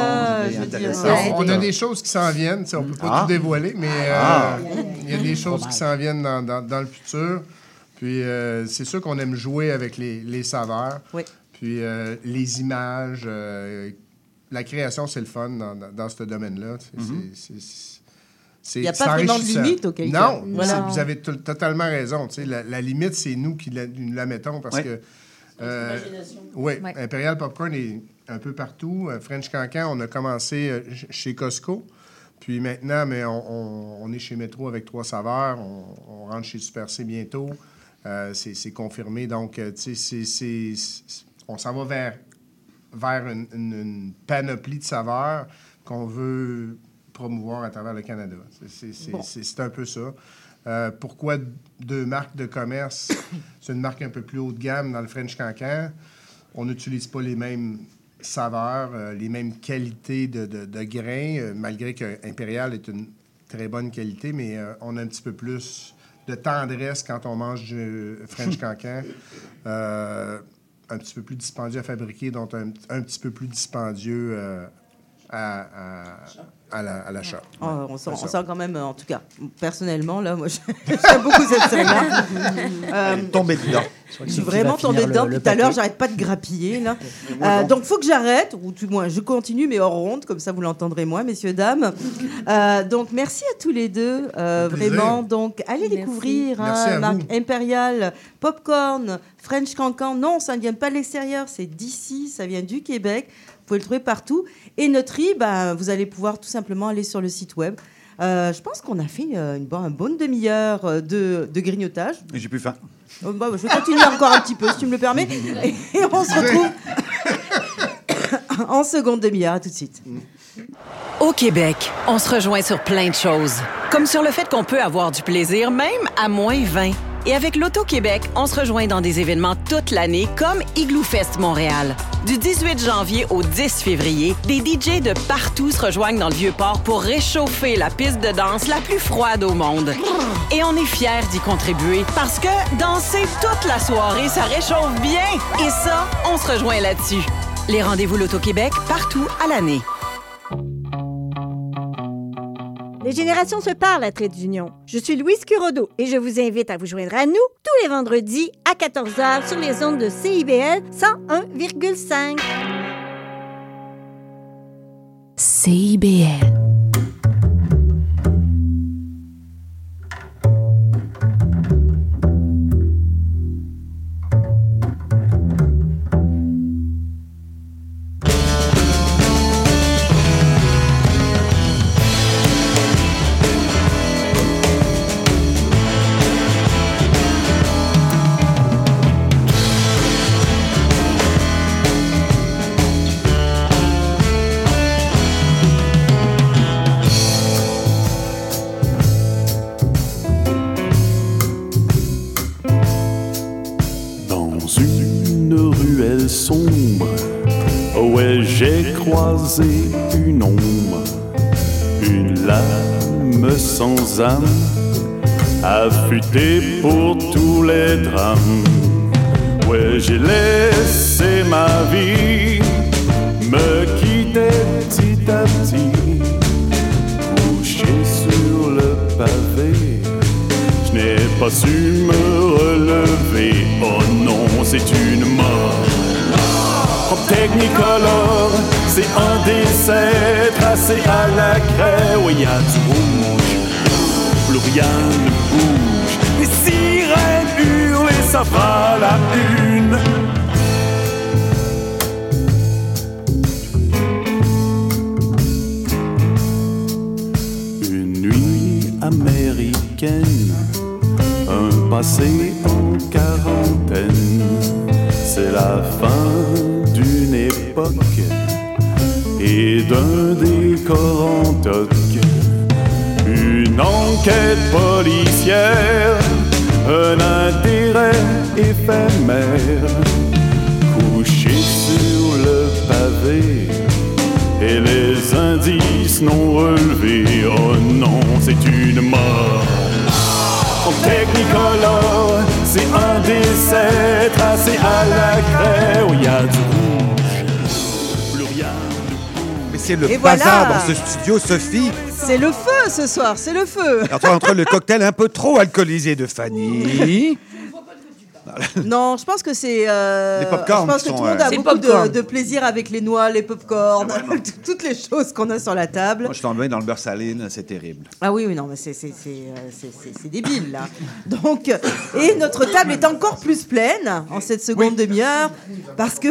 On a des choses qui s'en viennent. On peut pas tout dévoiler, mais il y a des choses qui s'en viennent dans le futur. Puis c'est sûr qu'on aime jouer avec les saveurs. Oui. Puis les images. La création, c'est le fun dans ce domaine-là. Il n'y a pas vraiment de limite, OK? Non, vous avez totalement raison. La limite, c'est nous qui la mettons parce que... Imperial Popcorn est un peu partout. French Cancan, on a commencé chez Costco. Puis maintenant, mais on est chez Metro avec 3 saveurs. On rentre chez Super C bientôt. C'est confirmé. Donc, on s'en va vers une panoplie de saveurs qu'on veut promouvoir à travers le Canada. C'est un peu ça. Pourquoi 2 marques de commerce? C'est une marque un peu plus haut de gamme dans le French Cancan. On n'utilise pas les mêmes saveurs, les mêmes qualités de grains, malgré que Imperial est une très bonne qualité, mais on a un petit peu plus de tendresse quand on mange du French Cancan. Un petit peu plus dispendieux à fabriquer, donc un petit peu plus dispendieux à l'achat. On sent quand même, en tout cas, personnellement, là, moi, j'aime beaucoup cette scène-là. Tombé dedans. Je suis vraiment tombée dedans. Tout à l'heure, j'arrête pas de grappiller. Là. Donc, il faut que j'arrête, ou du moins, je continue, mais hors ronde, comme ça, vous l'entendrez moins, messieurs, dames. Donc, merci à tous les deux, vraiment. Donc, allez découvrir marque Imperial, Popcorn, French Cancan. Non, ça ne vient pas de l'extérieur, c'est d'ici, ça vient du Québec. Vous pouvez le trouver partout. Et Nüterie, vous allez pouvoir tout simplement aller sur le site web. Je pense qu'on a fait une bonne demi-heure de grignotage. Et j'ai plus faim. Je vais continuer encore un petit peu, si tu me le permets. Et on se retrouve en seconde demi-heure. À tout de suite. Au Québec, on se rejoint sur plein de choses. Comme sur le fait qu'on peut avoir du plaisir, même à moins 20. Et avec Loto-Québec, on se rejoint dans des événements toute l'année comme Igloo Fest Montréal. Du 18 janvier au 10 février, des DJ de partout se rejoignent dans le Vieux-Port pour réchauffer la piste de danse la plus froide au monde. Et on est fiers d'y contribuer parce que danser toute la soirée, ça réchauffe bien. Et ça, on se rejoint là-dessus. Les rendez-vous Loto-Québec partout à l'année. Les générations se parlent à Trait d'Union. Je suis Louise Curodeau et je vous invite à vous joindre à nous tous les vendredis à 14h sur les ondes de CIBL 101,5. CIBL. Une ombre, une lame sans âme, affûtée pour tous les drames. Ouais, j'ai laissé ma vie me quitter petit à petit, couché sur le pavé, je n'ai pas su me relever. Oh, en technicolore. C'est un dessin tracé à la craie. Oui, y'a du rouge, plus rien ne bouge. Les sirènes hurlent et ça fera la une. Une nuit américaine, un passé en quarantaine. C'est la fin d'une époque et d'un décor en toc. Une enquête policière, un intérêt éphémère. Couché sur le pavé et les indices non relevés. Oh non, c'est une mort en technicolore. C'est un décès tracé à la craie. Oh, y'a du rouge, plus rien de rouge. Mais c'est le et bazar voilà. Dans ce studio, Sophie. C'est le feu ce soir, c'est le feu. Entre le cocktail un peu trop alcoolisé de Fanny... Non, je pense que c'est. Les popcorn. Je pense que tout le monde a beaucoup de plaisir avec les noix, les popcorn, toutes les choses qu'on a sur la table. Moi, je t'en mets dans le beurre salé, là, c'est terrible. Ah oui, non, mais c'est débile là. Donc, et notre table est encore plus pleine en cette seconde demi-heure parce que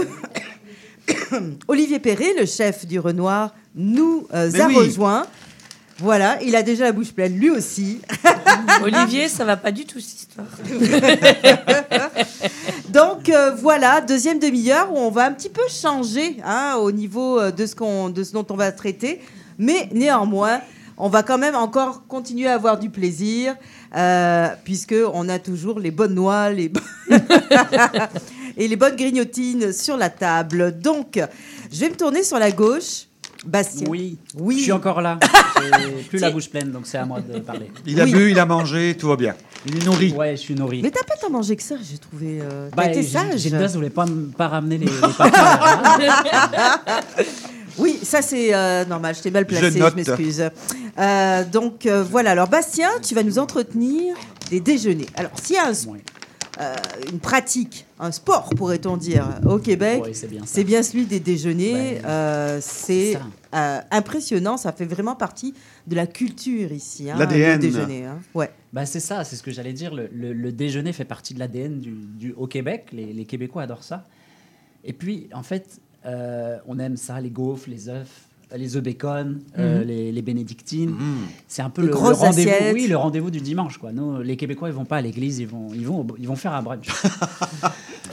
Olivier Perret, le chef du Renoir, nous a rejoint. Voilà, il a déjà la bouche pleine, lui aussi. Olivier, ça va pas du tout, cette histoire. Donc, voilà, deuxième demi-heure où on va un petit peu changer au niveau de ce dont on va traiter. Mais néanmoins, on va quand même encore continuer à avoir du plaisir puisqu'on a toujours les bonnes noix, et les bonnes grignotines sur la table. Donc, je vais me tourner sur la gauche. Bastien. Oui, je suis encore là. J'ai plus la bouche pleine, donc c'est à moi de parler. Il a bu, il a mangé, tout va bien. Il est nourri. Ouais, je suis nourri. Mais t'as pas tant mangé que ça, j'ai trouvé. T'as été sage. J'ai bien, je voulais pas ramener les papiers. Oui, ça c'est normal, je t'ai mal placé, je m'excuse. Donc voilà, alors Bastien, tu vas nous entretenir des déjeuners. Alors s'il y a une pratique, un sport pourrait-on dire au Québec, c'est bien celui des déjeuners, c'est impressionnant, ça fait vraiment partie de la culture ici, l'ADN. Le déjeuner, ouais. C'est ça, c'est ce que j'allais dire, le déjeuner fait partie de l'ADN au Québec, les Québécois adorent ça, et puis en fait on aime ça, les gaufres, les œufs, les œufs bacon, les bénédictines, c'est un peu le rendez-vous. Oui, le rendez-vous du dimanche, quoi. Nous, les Québécois, ils vont pas à l'église, ils vont faire un brunch.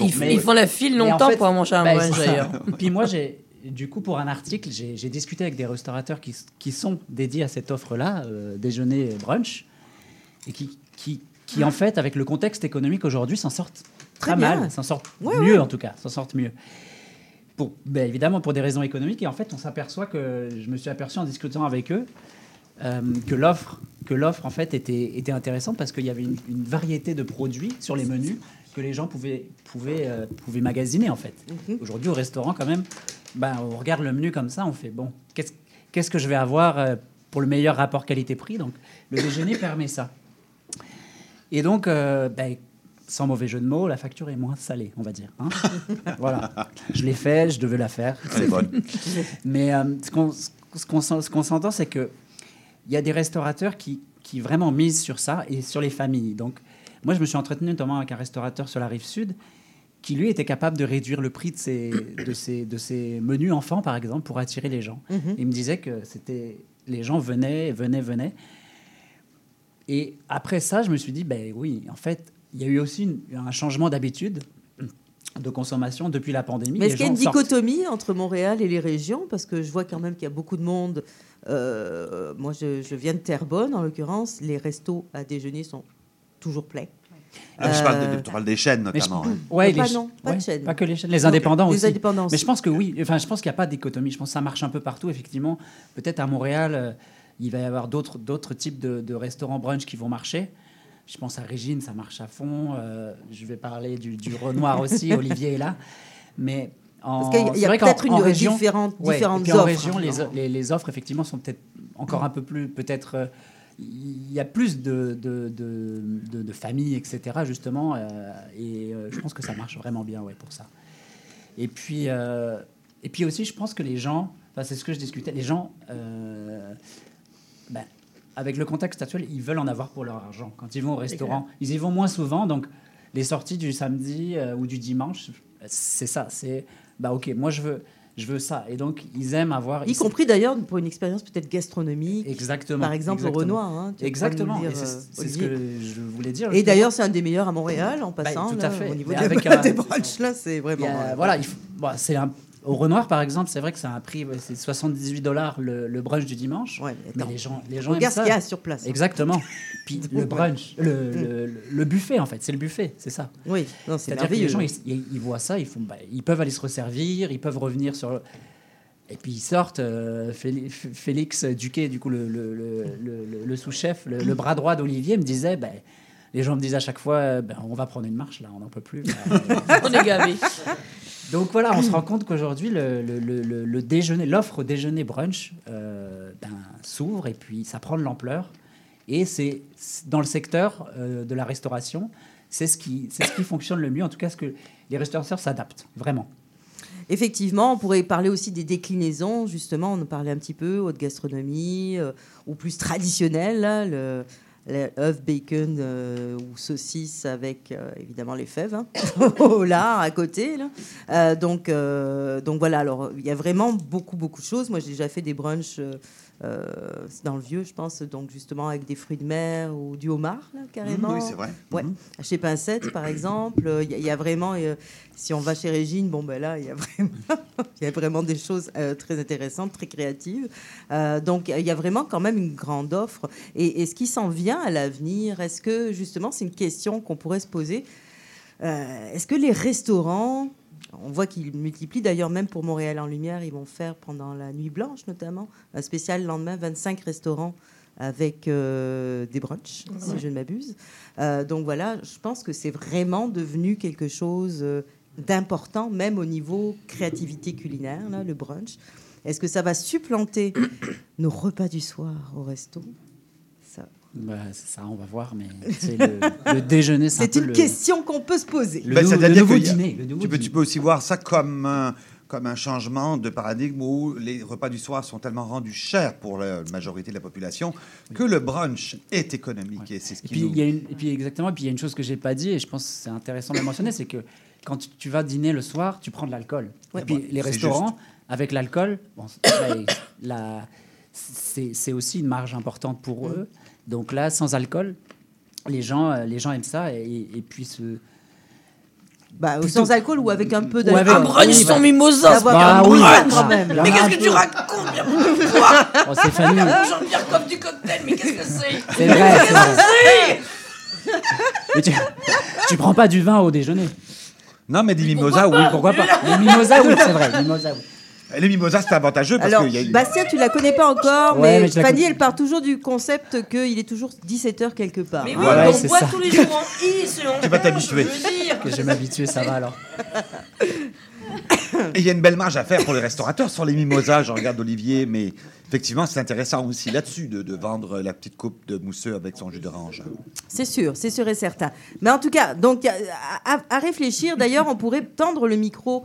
Ils font la file longtemps pour manger un brunch d'ailleurs. Puis moi, pour un article, j'ai discuté avec des restaurateurs qui sont dédiés à cette offre-là, déjeuner brunch, et qui en fait, avec le contexte économique aujourd'hui, s'en sortent très mal, s'en sortent mieux en tout cas, s'en sortent mieux. Évidemment pour des raisons économiques, et en fait on s'aperçoit que je me suis aperçu en discutant avec eux que l'offre en fait était intéressante parce qu'il y avait une variété de produits sur les menus que les gens pouvaient magasiner en fait. Aujourd'hui au restaurant quand même, on regarde le menu comme ça, on fait qu'est-ce que je vais avoir pour le meilleur rapport qualité-prix, donc le déjeuner permet ça. Et donc sans mauvais jeu de mots, la facture est moins salée, on va dire. Voilà. Je l'ai fait, je devais la faire. C'est bon. Mais ce qu'on s'entend, c'est qu'il y a des restaurateurs qui vraiment misent sur ça et sur les familles. Donc, moi, je me suis entretenu notamment avec un restaurateur sur la Rive-Sud qui, lui, était capable de réduire le prix de ses menus enfants, par exemple, pour attirer les gens. Mm-hmm. Il me disait que les gens venaient. Et après ça, je me suis dit, en fait... Il y a eu aussi un changement d'habitude de consommation depuis la pandémie. Mais est-ce qu'il y a une dichotomie entre Montréal et les régions? Parce que je vois quand même qu'il y a beaucoup de monde. Moi, je viens de Terrebonne, en l'occurrence. Les restos à déjeuner sont toujours pleins. Tu parles des chaînes, notamment. Pas de chaînes. Pas que les chaînes. Les indépendants aussi. Mais je pense que oui. Enfin, je pense qu'il n'y a pas de dichotomie. Je pense que ça marche un peu partout, effectivement. Peut-être à Montréal, il va y avoir d'autres types de restaurants brunch qui vont marcher. Je pense à Régine, ça marche à fond. Je vais parler du Renoir aussi. Olivier est là. Mais il y a peut-être une région différentes offres. En région, les offres, effectivement, sont peut-être encore un peu plus... Peut-être il y a plus de familles, etc., justement. Et je pense que ça marche vraiment bien pour ça. Et puis aussi, je pense que les gens, enfin, c'est ce que je discutais, les gens, ben, avec le contexte actuel, ils veulent en avoir pour leur argent. Quand ils vont au restaurant, ils y vont moins souvent. Donc, les sorties du samedi ou du dimanche, c'est ça. C'est, bah, OK, moi, je veux ça. Et donc, ils aiment avoir... Y compris, d'ailleurs, pour une expérience peut-être gastronomique. Exactement. Par exemple, au Renoir. Hein, exactement. Dire, et c'est ce que je voulais dire. Et justement, d'ailleurs, c'est un des meilleurs à Montréal, en passant. Bah, tout à fait. Là, au niveau des brunchs, là, c'est vraiment... voilà. Bah, c'est un... Au Renoir, par exemple, c'est vrai que c'est un prix, c'est $78 le brunch du dimanche. Ouais, mais les gens aiment ça. Regarde ce qu'il y a sur place. Hein. Exactement. Puis le brunch, le buffet, en fait, c'est le buffet, c'est ça. Oui, non, c'est merveilleux. C'est-à-dire que les gens, ils voient ça, ils peuvent aller se resservir, ils peuvent revenir sur... Et puis ils sortent, Félix Duquet, du coup, le sous-chef, le bras droit d'Olivier, me disait... Bah, les gens me disent à chaque fois, ben, on va prendre une marche, là, on n'en peut plus. On est gavés. Donc voilà, on se rend compte qu'aujourd'hui, le déjeuner, l'offre au déjeuner brunch s'ouvre et puis ça prend de l'ampleur. Et c'est dans le secteur de la restauration, c'est ce qui fonctionne le mieux. En tout cas, ce que les restaurateurs s'adaptent, vraiment. Effectivement, on pourrait parler aussi des déclinaisons. Justement, on en parlait un petit peu, haute gastronomie ou plus traditionnelle, là, l'œuf, bacon ou saucisse avec évidemment les fèves hein, au lard à côté là. Donc voilà, alors il y a vraiment beaucoup de choses. Moi j'ai déjà fait des brunchs dans le Vieux, je pense, donc justement avec des fruits de mer ou du homard là, carrément. Oui, c'est vrai. Ouais. Chez Pincette par exemple, il y a vraiment si on va chez Régine, bon ben là il y a vraiment des choses très intéressantes, très créatives. Donc il y a vraiment quand même une grande offre et ce qui s'en vient à l'avenir, est-ce que justement c'est une question qu'on pourrait se poser, est-ce que les restaurants, on voit qu'ils multiplient d'ailleurs, même pour Montréal en Lumière, ils vont faire pendant la Nuit Blanche notamment un spécial le lendemain, 25 restaurants avec des brunchs, ouais, si je ne m'abuse, donc voilà, je pense que c'est vraiment devenu quelque chose d'important, même au niveau créativité culinaire là, le brunch. Est-ce que ça va supplanter nos repas du soir au resto? Bah, c'est ça, on va voir, mais c'est le déjeuner, c'est un peu une question qu'on peut se poser. Tu peux aussi voir ça comme un changement de paradigme où les repas du soir sont tellement rendus chers pour la majorité de la population que le brunch est économique. Ouais. Et c'est ce qui il y a une chose que j'ai pas dit et je pense que c'est intéressant de mentionner, c'est que quand tu vas dîner le soir, tu prends de l'alcool. Ouais, et puis les restaurants, juste avec l'alcool, bon, c'est aussi une marge importante pour eux. Donc là, sans alcool, les gens aiment ça et puis se... sans alcool ou avec un peu d'alcool. Un brunch sans mimosa. Mais qu'est-ce que tu racontes? Oh, c'est Fanny. Jean-Pierre Coff du cocktail, mais qu'est-ce que c'est? C'est vrai. Mais tu prends pas du vin au déjeuner? Non, mais des mimosas, oui, pourquoi pas? Des mimosas, oui, c'est vrai. Mimosa, oui. Les mimosas, c'est avantageux parce que... Bastien, tu la connais pas encore, mais Fanny, elle part toujours du concept qu'il est toujours 17h quelque part. Mais oui, voilà, on boit tous les jours en I, selon... Tu vas t'habituer. Je vais m'habituer, ça va alors. Et il y a une belle marge à faire pour les restaurateurs sur les mimosas. Je regarde Olivier, mais effectivement, c'est intéressant aussi là-dessus de vendre la petite coupe de mousseux avec son jus d'orange. C'est sûr et certain. Mais en tout cas, donc à réfléchir. D'ailleurs, on pourrait tendre le micro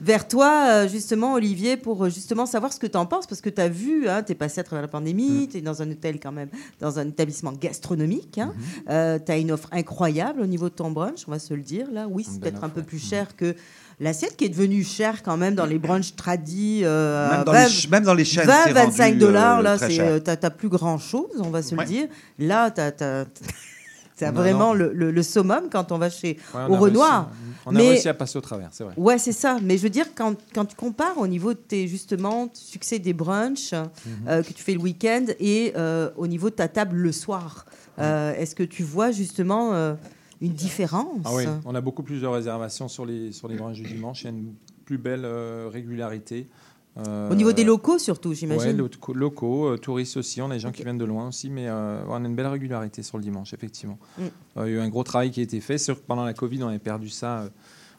vers toi, justement, Olivier, pour justement savoir ce que tu en penses, parce que tu as vu, hein, tu es passé à travers la pandémie, tu es dans un hôtel quand même, dans un établissement gastronomique, hein, tu as une offre incroyable au niveau de ton brunch, on va se le dire, là, oui, c'est peut-être un peu plus cher que l'assiette qui est devenue chère quand même dans les brunchs tradis. Même dans les chaînes, c'est rendu très cher. $25, là, t'as plus grand-chose, on va se le dire. Là, c'est vraiment le summum quand on va au Renoir. On a réussi à passer au travers, c'est vrai. Oui, c'est ça. Mais je veux dire, quand tu compares au niveau de tes, justement, succès des brunchs que tu fais le week-end et au niveau de ta table le soir, est-ce que tu vois justement une différence? Ah oui, on a beaucoup plus de réservations sur les brunchs du dimanche. Il y a une plus belle régularité. Au niveau des locaux surtout, j'imagine. Oui, locaux, touristes aussi, on a des gens qui viennent de loin aussi, mais on a une belle régularité sur le dimanche, effectivement. Il y a eu un gros travail qui a été fait. C'est sûr que pendant la Covid, on a perdu ça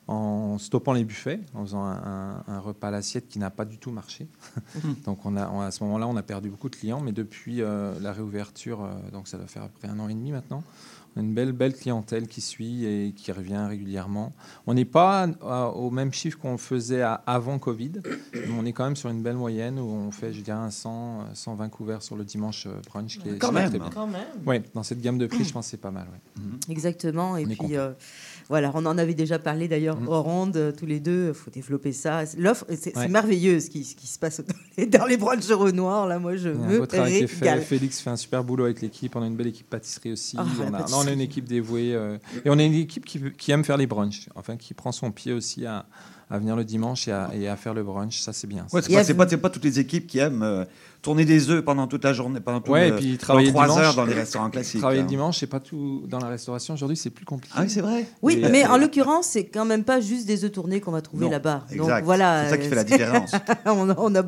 en stoppant les buffets, en faisant un repas à l'assiette qui n'a pas du tout marché. Donc à ce moment-là, on a perdu beaucoup de clients, mais depuis la réouverture, donc ça doit faire à peu près 1 an et demi maintenant, On a une belle clientèle qui suit et qui revient régulièrement. On n'est pas au même chiffre qu'on faisait avant Covid, mais on est quand même sur une belle moyenne où on fait, je dirais, un 100-120 couverts sur le dimanche brunch. Qui est quand même. Oui, dans cette gamme de prix, je pense que c'est pas mal. Ouais. Exactement. Et puis, voilà, on en avait déjà parlé d'ailleurs hors onde, tous les deux. Il faut développer ça. L'offre, c'est merveilleux ce qui se passe dans les brunchs Renoir. Là, moi, je me régale. Félix fait un super boulot avec l'équipe. On a une belle équipe pâtisserie aussi. Oh, on a une équipe dévouée. Et on a une équipe qui aime faire les brunchs, enfin, qui prend son pied aussi à venir le dimanche et à faire le brunch. Ça, c'est bien. Ouais, c'est pas toutes les équipes qui aiment tourner des œufs pendant toute la journée, et puis travailler 3 heures dans les restaurants classiques. Travailler le dimanche, c'est pas tout dans la restauration. Aujourd'hui, c'est plus compliqué. Ah oui, c'est vrai. Oui, mais en l'occurrence, c'est quand même pas juste des œufs tournés qu'on va trouver là-bas. Exact. Donc, voilà, c'est ça qui fait la différence. on a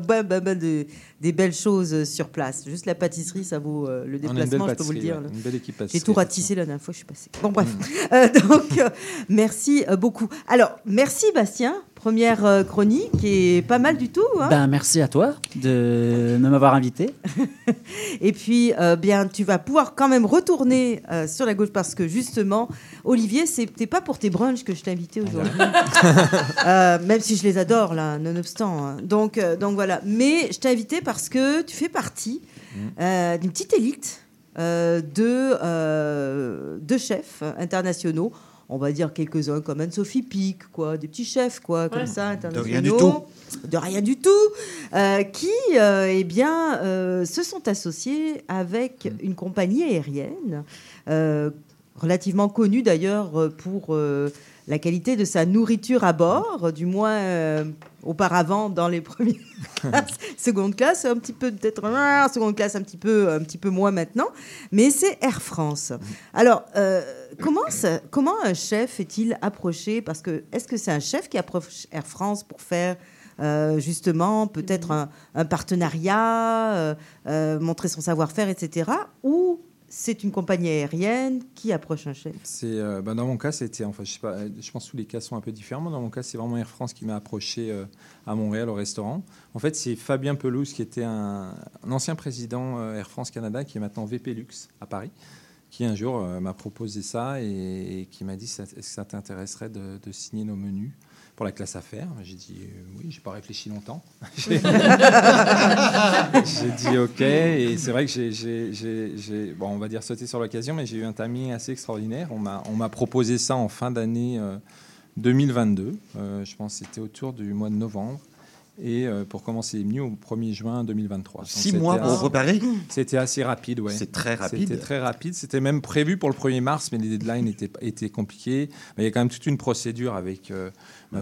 des belles choses sur place. Juste la pâtisserie, ça vaut le déplacement, je peux vous le dire. Une belle équipe pâtisserie. J'ai tout ratissé la dernière fois, je suis passée. Bon, bref. Donc, merci beaucoup. Alors, merci Bastien. Première chronique qui est pas mal du tout. Hein. Merci à toi de m'avoir invité. Et puis, tu vas pouvoir quand même retourner sur la gauche parce que justement, Olivier, c'était pas pour tes brunchs que je t'ai invité aujourd'hui. Même si je les adore, là, nonobstant. Donc voilà. Mais je t'ai invité parce que tu fais partie d'une petite élite de chefs internationaux. On va dire quelques-uns comme Anne-Sophie Pic, des petits chefs, comme ça, internationaux. De rien du tout. Qui se sont associés avec une compagnie aérienne, relativement connue d'ailleurs pour la qualité de sa nourriture à bord, du moins auparavant dans les premières classes, seconde classe un petit peu peut-être, seconde classe un petit peu moins maintenant, mais c'est Air France. Alors comment un chef est-il approché, parce que est-ce que c'est un chef qui approche Air France pour faire justement peut-être un partenariat, montrer son savoir-faire, etc., ou c'est une compagnie aérienne qui approche un chef? Dans mon cas, c'était... Enfin, je sais pas, je pense que tous les cas sont un peu différents. Dans mon cas, c'est vraiment Air France qui m'a approché à Montréal, au restaurant. En fait, c'est Fabien Pelouse, qui était un ancien président Air France Canada, qui est maintenant VP Luxe à Paris, qui un jour m'a proposé ça et qui m'a dit « Est-ce que ça t'intéresserait de signer nos menus ?» pour la classe affaires. J'ai dit oui, j'ai pas réfléchi longtemps. J'ai dit OK, et c'est vrai que j'ai on va dire sauté sur l'occasion, mais j'ai eu un timing assez extraordinaire. On m'a proposé ça en fin d'année 2022. Je pense que c'était autour du mois de novembre. Et pour commencer les menus au 1er juin 2023. 6 mois pour préparer. C'était assez rapide, ouais. C'est très rapide. C'était même prévu pour le 1er mars, mais les deadlines étaient compliquées. Mais il y a quand même toute une procédure avec.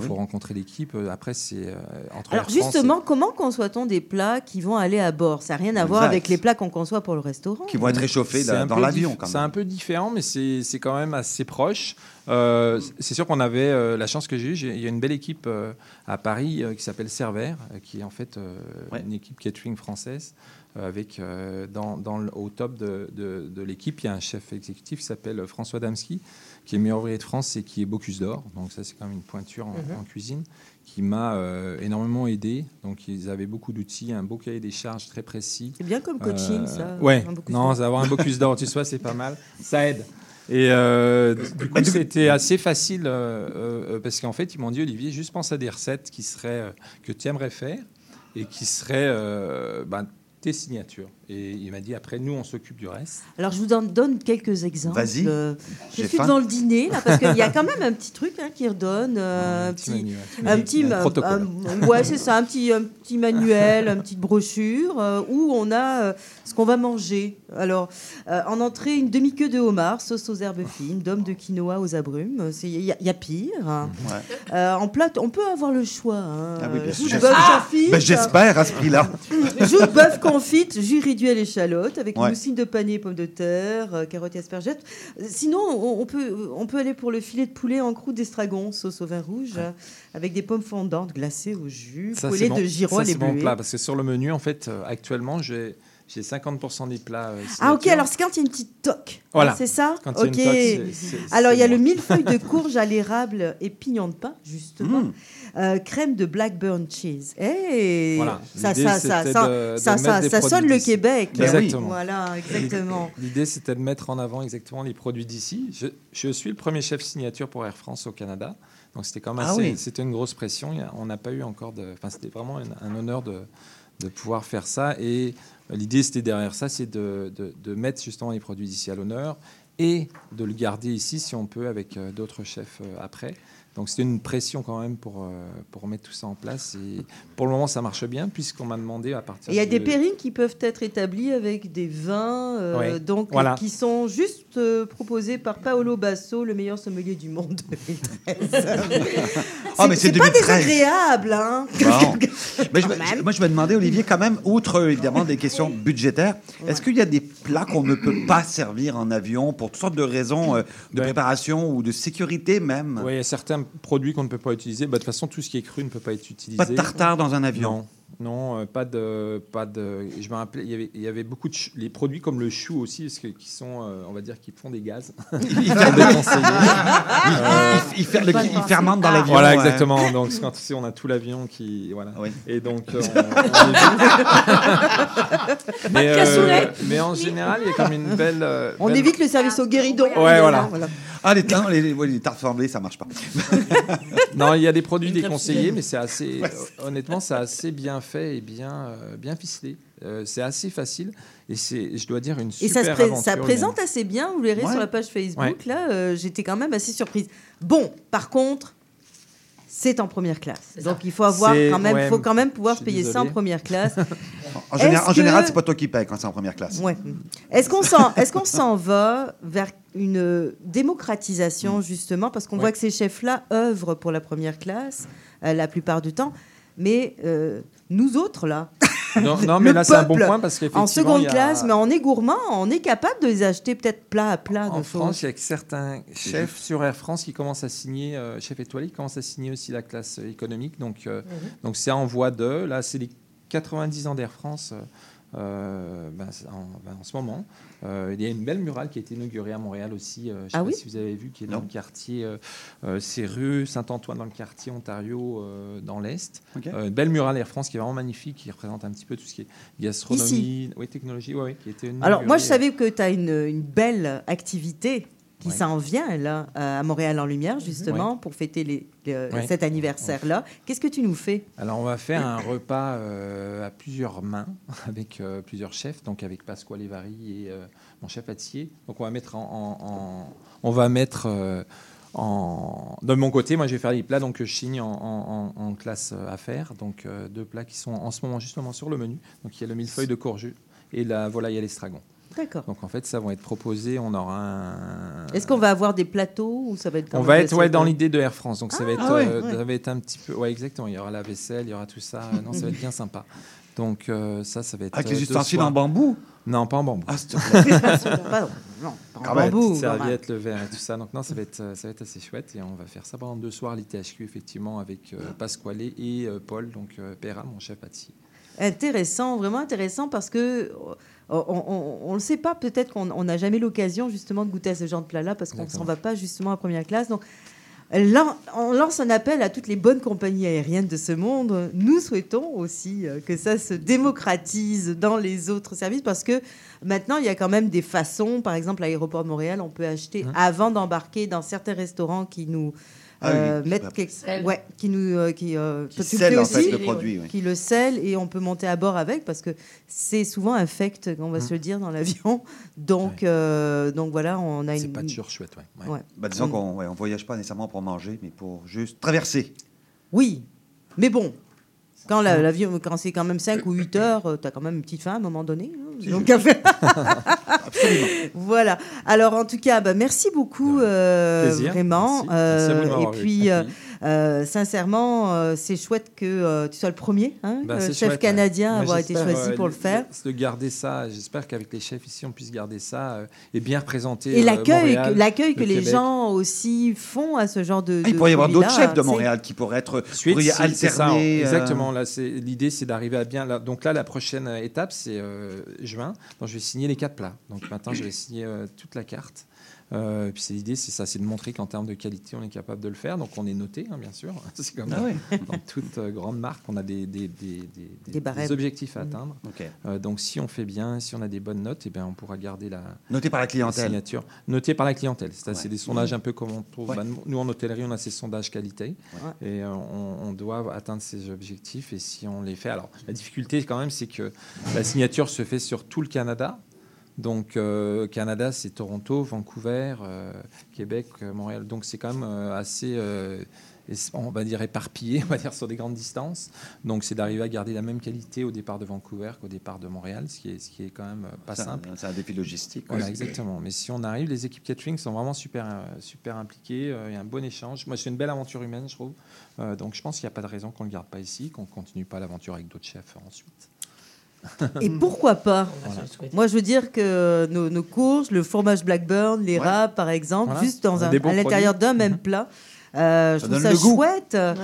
Faut rencontrer l'équipe. Après, c'est entre. Alors justement, comment conçoit-on des plats qui vont aller à bord? Ça n'a rien à voir avec les plats qu'on conçoit pour le restaurant. Qui vont être réchauffés dans l'avion. Quand même. C'est un peu différent, mais c'est quand même assez proche. C'est sûr qu'on avait la chance que j'ai eue. Il y a une belle équipe à Paris qui s'appelle Servair, qui est en fait une équipe catering française. Avec au top de l'équipe, il y a un chef exécutif qui s'appelle François Damski, qui est meilleur ouvrier de France et qui est Bocuse d'Or. Donc ça, c'est quand même une pointure en cuisine qui m'a énormément aidé. Donc ils avaient beaucoup d'outils, un beau cahier des charges très précis. C'est bien comme coaching, ça. Ouais. Avoir un Bocuse d'Or, tu sais, c'est pas mal. Ça aide. Et du coup, c'était assez facile parce qu'en fait, ils m'ont dit, Olivier, juste pense à des recettes qui seraient que tu aimerais faire et qui seraient tes signatures. Et il m'a dit, après, nous, on s'occupe du reste. Alors, je vous en donne quelques exemples. Vas-y. Je suis devant le dîner, là, parce qu'il y a quand même un petit truc qui redonne. Un petit manuel, une petite brochure, où on a ce qu'on va manger. Alors, en entrée, une demi-queue de homard, sauce aux herbes fines, dôme de quinoa aux abrumes. Il y a pire. Hein. Ouais. En plat, on peut avoir le choix. Hein. Ah oui, jus de bœuf confit. J'espère, à ce prix-là. Jus de bœuf confite, jus réduit à l'échalote, avec moussine de panier, pommes de terre, carottes et aspergettes. Sinon, on peut aller pour le filet de poulet en croûte d'estragon, sauce au vin rouge, avec des pommes fondantes glacées au jus, poêlées de girolles et bleuets. Ça, c'est mon plat, parce que sur le menu, en fait, actuellement, j'ai... J'ai 50% des plats. Ah, OK. Alors, c'est quand il y a une petite toque. Voilà. C'est ça? Quand il y a une toque, c'est alors, il y a le millefeuille de courge à l'érable et pignon de pain, justement. Crème de blackburn cheese. Hey, voilà. Ça sonne le Québec. Exactement. Voilà, exactement. L'idée, c'était de mettre en avant exactement les produits d'ici. Je suis le premier chef signature pour Air France au Canada. Donc, c'était quand même assez... C'était une grosse pression. On n'a pas eu encore de... Enfin, c'était vraiment un honneur de pouvoir faire ça. Et l'idée, c'était derrière ça, c'est de mettre justement les produits d'ici à l'honneur et de le garder ici, si on peut, avec d'autres chefs après. Donc, c'était une pression quand même pour mettre tout ça en place. Et pour le moment, ça marche bien, puisqu'on m'a demandé à partir de... Il y a des pairings qui peuvent être établis avec des vins donc, voilà, qui sont juste proposés par Paolo Basso, le meilleur sommelier du monde 2013. C'est pas désagréable, hein. Moi, je me demandais, Olivier, quand même, outre évidemment des questions budgétaires, est-ce qu'il y a des plats qu'on ne peut pas servir en avion pour toutes sortes de raisons de préparation ou de sécurité même? Oui, certains produits qu'on ne peut pas utiliser. De toute façon, tout ce qui est cru ne peut pas être utilisé. Pas de tartare dans un avion. Non, pas de. Je me rappelais, il y avait beaucoup de les produits comme le chou aussi, parce que qui sont, on va dire, qui font des gaz. Ils fermentent dans l'avion. Voilà, exactement. Ouais. Donc quand tu sais, on a tout l'avion qui, voilà. Oui. Et donc. On mais en général, il y a comme une belle. On évite le service au guéridon. Ouais, voilà. Ah, les tartes flambées, ça marche pas. Non, il y a des produits déconseillés, mais c'est assez. Honnêtement, c'est assez bien fait et bien ficelé. C'est assez facile et c'est, je dois dire, une super aventure. Et ça présente assez bien. Vous verrez sur la page Facebook. Ouais. Là, j'étais quand même assez surprise. Bon, par contre, c'est en première classe. Donc, il faut faut quand même pouvoir payer ça en première classe. En général, c'est pas toi qui paye quand c'est en première classe. Ouais. Est-ce qu'on s'en va vers une démocratisation, justement, parce qu'on voit que ces chefs-là œuvrent pour la première classe la plupart du temps. Mais nous autres, là, non, mais là, c'est un bon point parce qu'effectivement, en seconde classe, mais on est gourmand, on est capable de les acheter peut-être plat à plat. En France, il y a certains chefs sur Air France qui commencent à signer, chefs étoilés, qui commencent à signer aussi la classe économique. Donc c'est en voie de... Là, c'est les 90 ans d'Air France en ce moment. Il y a une belle murale qui a été inaugurée à Montréal aussi. Je ne sais pas si vous avez vu, qui est dans le quartier. C'est rue Saint-Antoine, dans le quartier Ontario, dans l'Est. Une belle murale Air France qui est vraiment magnifique, qui représente un petit peu tout ce qui est gastronomie, technologie. Qui a été inaugurée. Alors, moi, je savais que tu as une belle activité qui s'en vient là, à Montréal en Lumière, justement, pour fêter cet anniversaire-là. Qu'est-ce que tu nous fais? Alors, on va faire un repas à plusieurs mains, avec plusieurs chefs, donc avec Pasquale Lévary et mon chef pâtissier. Donc, on va mettre de mon côté, moi, je vais faire les plats donc, que je signe en classe à faire. Donc, deux plats qui sont en ce moment, justement, sur le menu. Donc, il y a le millefeuille de courge et la volaille à l'estragon. D'accord. Donc en fait, ça va être proposé. On aura un. Est-ce qu'on va avoir des plateaux ou ça va être? On va être dans l'idée de Air France. Donc ça va être un petit peu. Ouais, exactement. Il y aura la vaisselle, il y aura tout ça. Non, ça va être bien sympa. Donc ça va être. Avec les ustensiles en bambou? Non, pas en bambou. Ah, pas en bambou. Serviette, le verre, et tout ça. Donc non, ça va être assez chouette et on va faire ça pendant 2 soirs à l'ITHQ effectivement avec Pasquale et Paul, donc Perra, mon chef pâtissier. Intéressant, vraiment intéressant parce que. On ne le sait pas, peut-être qu'on n'a jamais l'occasion justement de goûter à ce genre de plat-là parce qu'on ne s'en va pas justement à première classe. Donc là, on lance un appel à toutes les bonnes compagnies aériennes de ce monde. Nous souhaitons aussi que ça se démocratise dans les autres services parce que maintenant, il y a quand même des façons. Par exemple, à l'aéroport de Montréal, on peut acheter avant d'embarquer dans certains restaurants qui nous... qui le scelle et on peut monter à bord avec parce que c'est souvent infect, on va se le dire, dans l'avion. Donc voilà, on a c'est pas toujours chouette, disons qu'on on voyage pas nécessairement pour manger, mais pour juste traverser. Oui, mais bon. Quand l'avion, quand c'est quand même 5 ou 8 heures, tu as quand même une petite faim à un moment donné. Donc absolument. Voilà. Alors en tout cas, merci beaucoup, vraiment. Merci. Merci et puis Sincèrement, c'est chouette que tu sois le premier, hein, chef canadien, à avoir été choisi pour le faire. De garder ça. J'espère qu'avec les chefs ici, on puisse garder ça et bien représenter. Et l'accueil que les gens aussi font à ce genre de. Il pourrait y avoir d'autres chefs de Montréal qui pourraient être alternés. Exactement. Là, l'idée, c'est d'arriver à bien. Donc là, la prochaine étape, c'est juin. Donc je vais signer les 4 plats. Donc maintenant, je vais signer toute la carte. Et puis l'idée, c'est ça, c'est de montrer qu'en termes de qualité, on est capable de le faire. Donc on est noté, hein, bien sûr. C'est comme dans toute grande marque, on a des objectifs à atteindre. Donc si on fait bien, si on a des bonnes notes, eh bien, on pourra garder la notée par la clientèle. Signature. Notée par la clientèle. C'est des sondages un peu comme on trouve. Bah, nous en hôtellerie, on a ces sondages qualité et on doit atteindre ces objectifs. Et si on les fait, alors la difficulté quand même, c'est que la signature se fait sur tout le Canada. Donc, Canada, c'est Toronto, Vancouver, Québec, Montréal. Donc, c'est quand même assez, on va dire, éparpillé, on va dire, sur des grandes distances. Donc, c'est d'arriver à garder la même qualité au départ de Vancouver qu'au départ de Montréal, ce qui est quand même pas simple. C'est un défi logistique. Voilà, exactement. Mais si on arrive, les équipes catering sont vraiment super, super impliquées. Il y a un bon échange. Moi, c'est une belle aventure humaine, je trouve. Donc, je pense qu'il n'y a pas de raison qu'on ne le garde pas ici, qu'on ne continue pas l'aventure avec d'autres chefs ensuite. Et pourquoi pas? Voilà. Moi, je veux dire que nos courges, le fromage Blackburn, les râpes, par exemple, juste à l'intérieur d'un même plat, je trouve ça chouette. Ouais.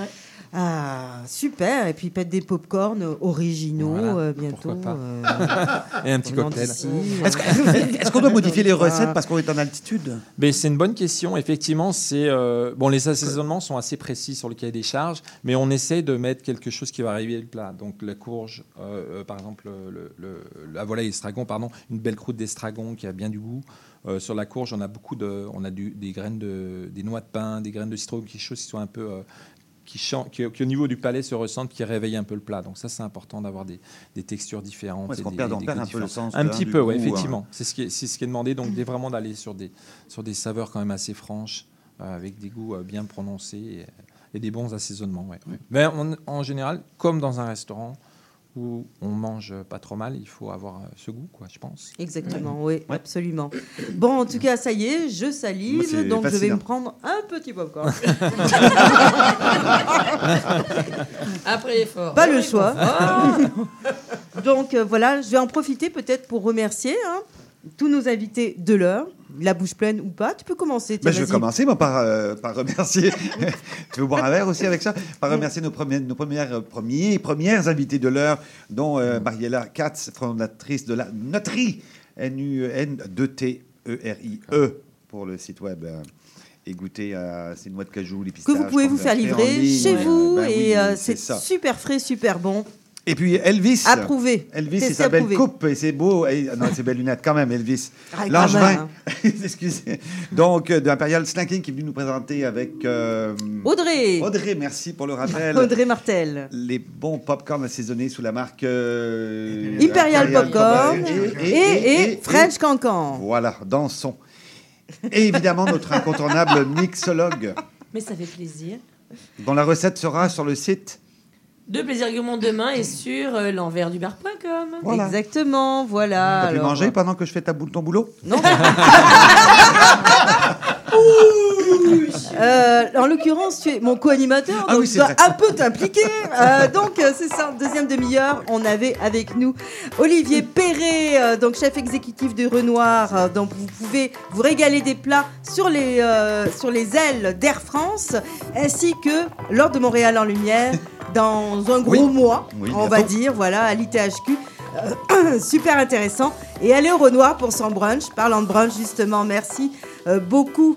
Ah, super. Et puis peut-être des pop-corn originaux bientôt. Et un petit cocktail. Est-ce qu'on doit modifier les recettes parce qu'on est en altitude? Mais c'est une bonne question. Effectivement, c'est bon. Les assaisonnements sont assez précis sur le cahier des charges, mais on essaie de mettre quelque chose qui va arriver le plat. Donc la courge, par exemple, la volaille estragon, pardon, une belle croûte d'estragon qui a bien du goût. Sur la courge, on a des graines des noix de pin, des graines de citron, quelque chose qui soit un peu qui au niveau du palais se ressentent, qui réveillent un peu le plat. Donc ça, c'est important d'avoir des textures différentes. Parce qu'on perd un peu le sens. Un petit peu, oui, effectivement. Hein. C'est ce qui est demandé. Donc vraiment d'aller sur des saveurs quand même assez franches, avec des goûts bien prononcés et des bons assaisonnements. Mais en général, comme dans un restaurant où on mange pas trop mal, il faut avoir ce goût, quoi, je pense. Exactement, absolument. Bon, en tout cas, ça y est, je salive, donc fascinant. Je vais me prendre un petit popcorn. Après l'effort. Pas le choix. Donc voilà, je vais en profiter peut-être pour remercier tous nos invités de l'heure, la bouche pleine ou pas. Tu peux commencer. Je vais commencer par remercier. Tu veux boire un verre aussi avec ça? Par remercier nos premières invités de l'heure, dont Marielle Katz, fondatrice de la Nüterie, Nüterie pour le site web. Et goûter à ces noix de cajou, les pistaches. Que vous pouvez vous faire livrer chez vous. C'est super frais, super bon. Et puis Elvis. Approuvé. Elvis et sa belle coupe. Et ses beaux. Ses belles lunettes quand même, Elvis. Langevin. Excusez. Donc, de Imperial Snacking qui est venu nous présenter avec. Audrey, merci pour le rappel. Audrey Martel. Les bons popcorn assaisonnés sous la marque. Imperial Popcorn. Et French Cancan. Voilà, dansons. Et évidemment, notre incontournable mixologue. Mais ça fait plaisir. Dont la recette sera sur le site de Plaisir Gourmand demain et sur l'enversdubar.com. Voilà. Exactement, voilà. T'as pu manger pendant que je fais ton boulot? Non. En l'occurrence, tu es mon co-animateur, donc tu dois un peu t'impliquer. Donc, c'est ça, deuxième demi-heure, on avait avec nous Olivier Perret, donc chef exécutif de Renoir. Donc, vous pouvez vous régaler des plats sur les ailes d'Air France, ainsi que lors de Montréal en Lumière, dans un gros mois, on va dire, voilà, à l'ITHQ. Super intéressant. Et allez au Renoir pour son brunch. Parlant de brunch, justement, merci beaucoup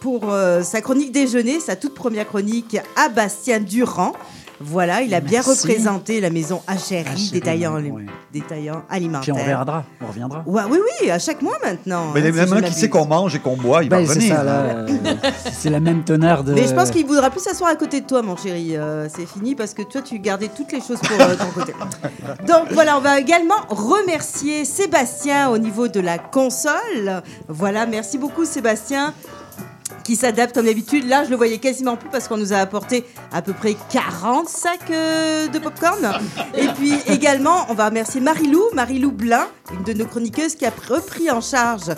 pour sa chronique déjeuner, sa toute première chronique à Bastien Durand. Voilà, il a bien représenté la maison HRI, détaillant alimentaire. Puis on reviendra. Ouais, oui, à chaque mois maintenant. Mais même un qui sait qu'on mange et qu'on boit, il va revenir. C'est ça, c'est la même teneur de... Mais je pense qu'il voudra plus s'asseoir à côté de toi, mon chéri. C'est fini, parce que toi, tu gardais toutes les choses pour ton côté. Donc voilà, on va également remercier Sébastien au niveau de la console. Voilà, merci beaucoup Sébastien. Qui s'adapte comme d'habitude. Là, je le voyais quasiment plus parce qu'on nous a apporté à peu près 40 sacs de pop-corn. Et puis également, on va remercier Marie-Lou Blin, une de nos chroniqueuses qui a repris en charge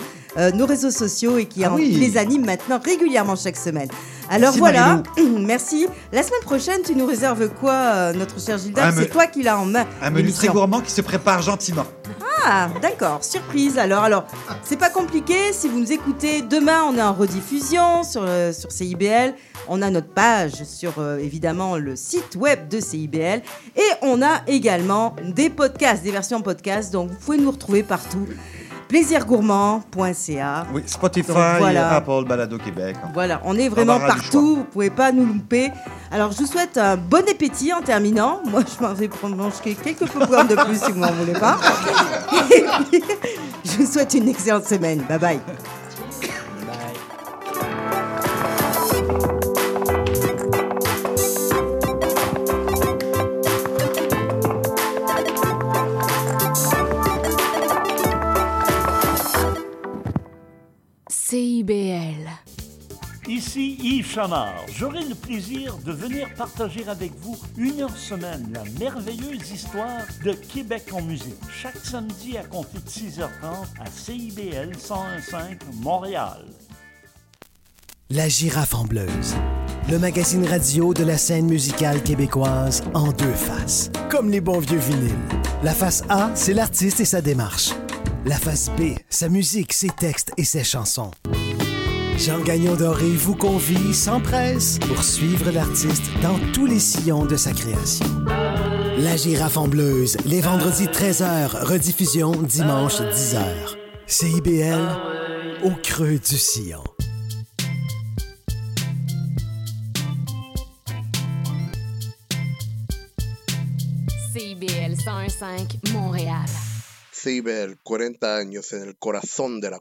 nos réseaux sociaux et qui les anime maintenant régulièrement chaque semaine. Alors merci, voilà, merci. La semaine prochaine, tu nous réserves quoi, notre cher Gilda? C'est toi qui l'as en main. Un menu très gourmand qui se prépare gentiment. Ah, d'accord, surprise. Alors, c'est pas compliqué. Si vous nous écoutez, demain, on est en rediffusion sur CIBL. On a notre page sur, évidemment, le site web de CIBL. Et on a également des podcasts, des versions podcasts. Donc, vous pouvez nous retrouver partout. plaisirgourmand.ca. Oui, Spotify, donc, voilà. Apple, Balado Québec. Voilà, on est vraiment partout, vous ne pouvez pas nous louper. Alors, je vous souhaite un bon appétit en terminant. Moi, je m'en vais manger quelques programmes de plus si vous m'en voulez pas. Et puis, je vous souhaite une excellente semaine. Bye bye. CIBL. Ici Yves Chamard. J'aurai le plaisir de venir partager avec vous une heure semaine la merveilleuse histoire de Québec en musique. Chaque samedi à compter de 6h30 à CIBL 101.5 Montréal. La girafe en bleuse. Le magazine radio de la scène musicale québécoise en deux faces. Comme les bons vieux vinyles. La face A, c'est l'artiste et sa démarche. La face B, sa musique, ses textes et ses chansons. Jean Gagnon-Doré vous convie sans presse pour suivre l'artiste dans tous les sillons de sa création. La girafe en bleuse, les vendredis 13h, rediffusion dimanche 10h. CIBL, au creux du sillon. CIBL 101.5 Montréal. CIBL, 40 años en el corazón de la